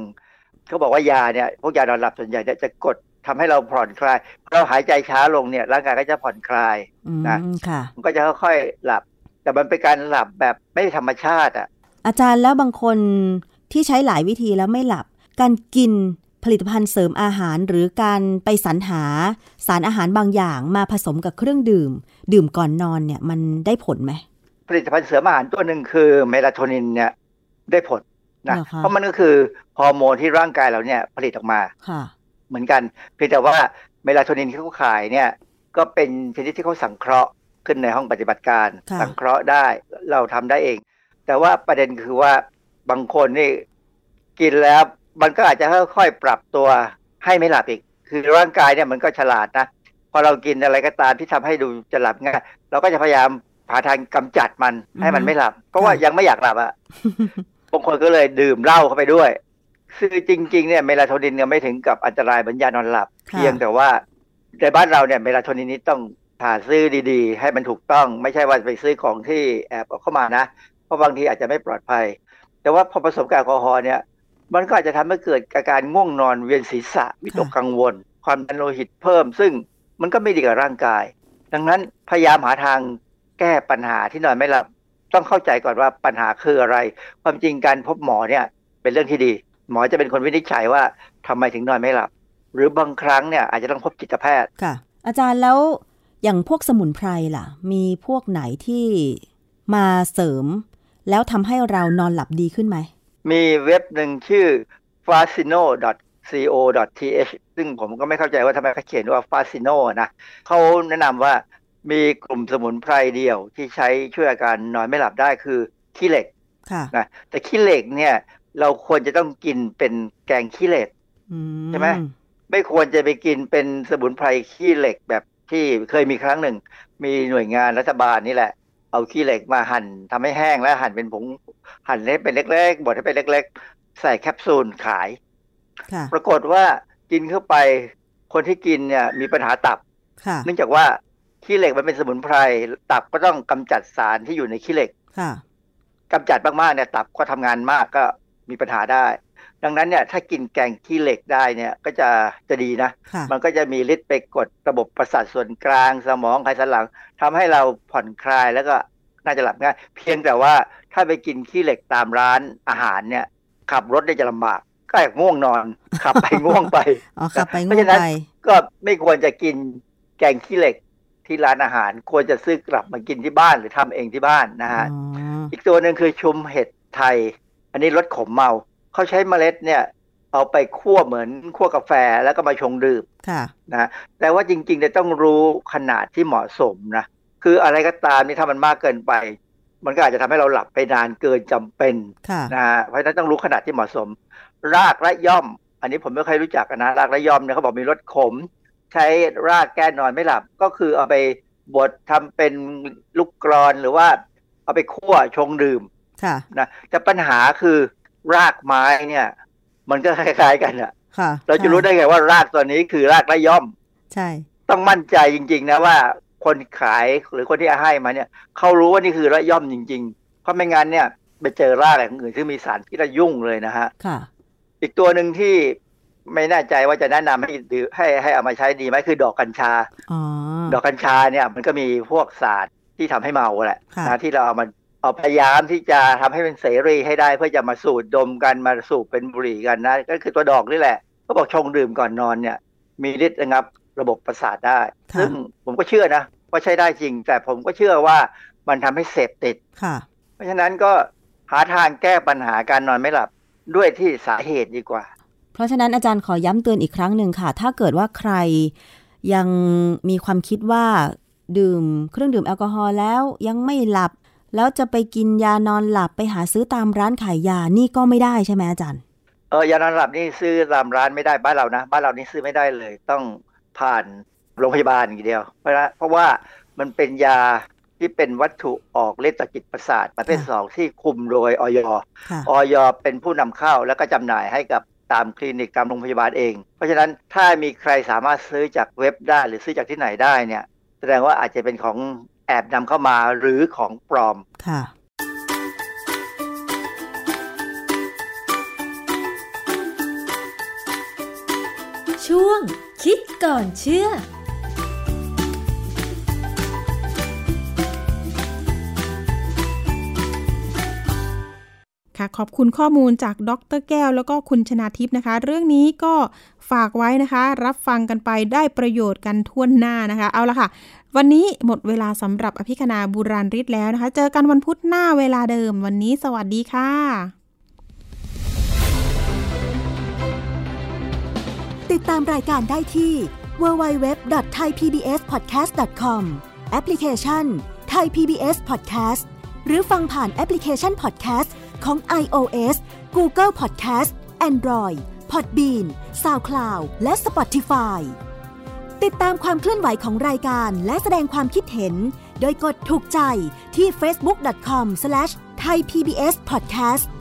เขาบอกว่ายาเนี่ยพวกยานอนหลับส่วนใหญ่เนี่ยจะกดทำให้เราผ่อนคลายเราหายใจช้าลงเนี่ยร่างกายก็จะผ่อนคลายนะมันก็จะค่อยๆหลับแต่มันเป็นการหลับแบบไม่ธรรมชาติอ่ะอาจารย์แล้วบางคนที่ใช้หลายวิธีแล้วไม่หลับการกินผลิตภัณฑ์เสริมอาหารหรือการไปสรรหาสารอาหารบางอย่างมาผสมกับเครื่องดื่มดื่มก่อนนอนเนี่ยมันได้ผลไหมผลิตภัณฑ์เสริมอาหารตัวหนึ่งคือเมลาโทนินเนี่ยได้ผลนะเพราะมันก็คือฮอร์โมนที่ร่างกายเราเนี่ยผลิตออกมาเหมือนกันเพียงแต่ว่าเมลาโทนินที่เขาขายเนี่ยก็เป็นชนิดที่เขาสังเคราะห์ขึ้นในห้องปฏิบัติการสังเคราะห์ได้เราทำได้เองแต่ว่าประเด็นคือว่าบางคนนี่กินแล้วมันก็อาจจะค่อยๆปรับตัวให้ไม่หลับอีกคือร่างกายเนี่ยมันก็ฉลาดนะพอเรากินอะไรก็ตามที่ทำให้ดูจะหลับง่ายเราก็จะพยายามหาทางกำจัดมันให้มันไม่หลับเพราะว่ายังไม่อยากหลับอ่ะบางคนก็เลยดื่มเหล้าเข้าไปด้วยคือจริงๆเนี่ยเมลาโทนินเนี่ยไม่ถึงกับอันตรายเหมือนยานอนหลับเพียงแต่ว่าในบ้านเราเนี่ยเมลาโทนินนี้ต้องหาซื้อดีๆให้มันถูกต้องไม่ใช่ว่าไปซื้อของที่แอบเอาเข้ามานะเพราะบางทีอาจจะไม่ปลอดภัยแต่ว่าพอผสมกับแอลกอฮอล์เนี่ยมันก็อาจจะทำให้เกิดอาการง่วงนอนเวียนศีรษะวิตกกังวลความดันโลหิตเพิ่มซึ่งมันก็ไม่ดีกับร่างกายดังนั้นพยายามหาทางแก้ปัญหาที่นอนไม่หลับต้องเข้าใจก่อนว่าปัญหาคืออะไรความจริงการพบหมอเนี่ยเป็นเรื่องที่ดีหมอจะเป็นคนวินิจฉัยว่าทำไมถึงนอนไม่หลับหรือบางครั้งเนี่ยอาจจะต้องพบจิตแพทย์ค่ะอาจารย์แล้วอย่างพวกสมุนไพรล่ะมีพวกไหนที่มาเสริมแล้วทำให้เรานอนหลับดีขึ้นไหมมีเว็บหนึ่งชื่อ ฟาซิโน ดอท โค ดอท ทีเอช ซึ่งผมก็ไม่เข้าใจว่าทำไมเขาเขียนว่า Fasino นะเขาแนะนำว่ามีกลุ่มสมุนไพรเดียวที่ใช้ช่วยอาการนอนไม่หลับได้คือขี้เหล็กนะแต่ขี้เหล็กเนี่ยเราควรจะต้องกินเป็นแกงขี้เหล็กใช่ไหมไม่ควรจะไปกินเป็นสมุนไพรขี้เหล็กแบบที่เคยมีครั้งหนึ่งมีหน่วยงานรัฐบาลนี่แหละเอาขี้เหล็กมาหั่นทำให้แห้งแล้วหั่นเป็นผงหั่นให้เป็นเล็กๆบดให้เป็นเล็กๆใส่แคปซูลขายปรากฏว่ากินเข้าไปคนที่กินเนี่ยมีปัญหาตับเนื่องจากว่าขี้เหล็กมันเป็นสมุนไพรตับก็ต้องกำจัดสารที่อยู่ในขี้เหล็กกำจัดมากๆเนี่ยตับก็ทำงานมากก็มีปัญหาได้ดังนั้นเนี่ยถ้ากินแกงขี้เหล็กได้เนี่ยก็จะจะดีนะมันก็จะมีฤทธิ์ไปกดระบบประสาทส่วนกลางสมองไขสันหลังทำให้เราผ่อนคลายแล้วก็น่าจะหลับง่ายเพียงแต่ว่าถ้าไปกินขี้เหล็กตามร้านอาหารเนี่ยขับรถได้จะลำบากก็แอบง่วงนอนขับไปง่วงไปเพราะฉะนั้นก็ไม่ควรจะกินแกงขี้เหล็กที่ร้านอาหารควรจะซื้อกลับมากินที่บ้านหรือทำเองที่บ้านนะฮะ อ, อีกตัวหนึ่งคือชุมเห็ดไทยอันนี้รสขมเมาเขาใช้เมล็ดเนี่ยเอาไปคั่วเหมือนคั่วกาแฟแล้วก็มาชงดื่มนะแต่ว่าจริงๆเนี่ยต้องรู้ขนาดที่เหมาะสมนะคืออะไรก็ตามนี่ถ้ามันมากเกินไปมันก็อาจจะทำให้เราหลับไปนานเกินจำเป็นนะเพราะฉะนั้นต้องรู้ขนาดที่เหมาะสมรากและย่อมอันนี้ผมไม่เคยรู้จักนะรากและย่อมเนี่ยเขาบอกมีรสขมใช้รากแก้นอนไม่หลับก็คือเอาไปบดทำเป็นลูกกลอนหรือว่าเอาไปคั่วชงดื่ม นะแต่ปัญหาคือรากไม้เนี่ยมันก็คล้ายๆกันอ่ะเราจะรู้ได้ไงว่ารากตัวนี้คือรากระย่อมใช่ต้องมั่นใจจริงๆนะว่าคนขายหรือคนที่ให้มาเนี่ยเขารู้ว่านี่คือระย่อมจริงๆเพราะไม่งั้นเนี่ยไปเจอรากอะไรของอื่นที่มีสารพิษระยุ่งเลยนะฮะอีกตัวหนึ่งที่ไม่แน่ใจว่าจะแนะนำให้ให้ให้เอามาใช้ดีไหมคือดอกกัญชาดอกกัญชาเนี่ยมันก็มีพวกสารที่ทำให้เมาแหละนะที่เราเอามาเอาพยายามที่จะทำให้เป็นเสรีให้ได้เพื่อจะมาสูดดมกันมาสูบเป็นบุหรี่กันนะก็คือตัวดอกนี่แหละเขาบอกชงดื่มก่อนนอนเนี่ยมีฤทธิ์ระงับระบบประสาทได้ซึ่งผมก็เชื่อนะว่าใช้ได้จริงแต่ผมก็เชื่อว่ามันทำให้เสพติดเพราะฉะนั้นก็หาทางแก้ปัญหาการนอนไม่หลับด้วยที่สาเหตุดีกว่าเพราะฉะนั้นอาจารย์ขอย้ำเตือนอีกครั้งหนึ่งค่ะถ้าเกิดว่าใครยังมีความคิดว่าดื่มเครื่องดื่มแอลกอฮอล์แล้วยังไม่หลับแล้วจะไปกินยานอนหลับไปหาซื้อตามร้านขายยานี่ก็ไม่ได้ใช่ไหมอาจารย์เออยานอนหลับนี่ซื้อตามร้านไม่ได้บ้านเรานะบ้านเรานี่ซื้อไม่ได้เลยต้องผ่านโรงพยาบาลอย่างเดียวเพราะเพราะว่ามันเป็นยาที่เป็นวัตถุออกฤทธิ์ต่อจิตประสาทประเภทสองที่คุมโดยออยออยเป็นผู้นำเข้าแล้วก็จำหน่ายให้กับตามคลินิกตามโรงพยาบาลเองเพราะฉะนั้นถ้ามีใครสามารถซื้อจากเว็บได้หรือซื้อจากที่ไหนได้เนี่ยแสดงว่าอาจจะเป็นของแอบนำเข้ามาหรือของปลอมค่ะช่วงคิดก่อนเชื่อขอบคุณข้อมูลจากดร.แก้วแล้วก็คุณชนาทิพย์นะคะเรื่องนี้ก็ฝากไว้นะคะรับฟังกันไปได้ประโยชน์กันทั่วหน้านะคะเอาละค่ะวันนี้หมดเวลาสำหรับอภิคณาบุราริศแล้วนะคะเจอกันวันพุธหน้าเวลาเดิมวันนี้สวัสดีค่ะติดตามรายการได้ที่ ดับเบิลยู ดับเบิลยู ดับเบิลยู ดอท ไทย พี บี เอส พอดแคสต์ ดอท คอม แอปพลิเคชัน Thai พี บี เอส Podcast หรือฟังผ่านแอปพลิเคชัน Podcastของ iOS, Google Podcast, Android, Podbean, SoundCloud และ Spotify ติดตามความเคลื่อนไหวของรายการและแสดงความคิดเห็นโดยกดถูกใจที่ เฟซบุ๊ก ดอท คอม สแลช ไทย พี บี เอส พอดแคสต์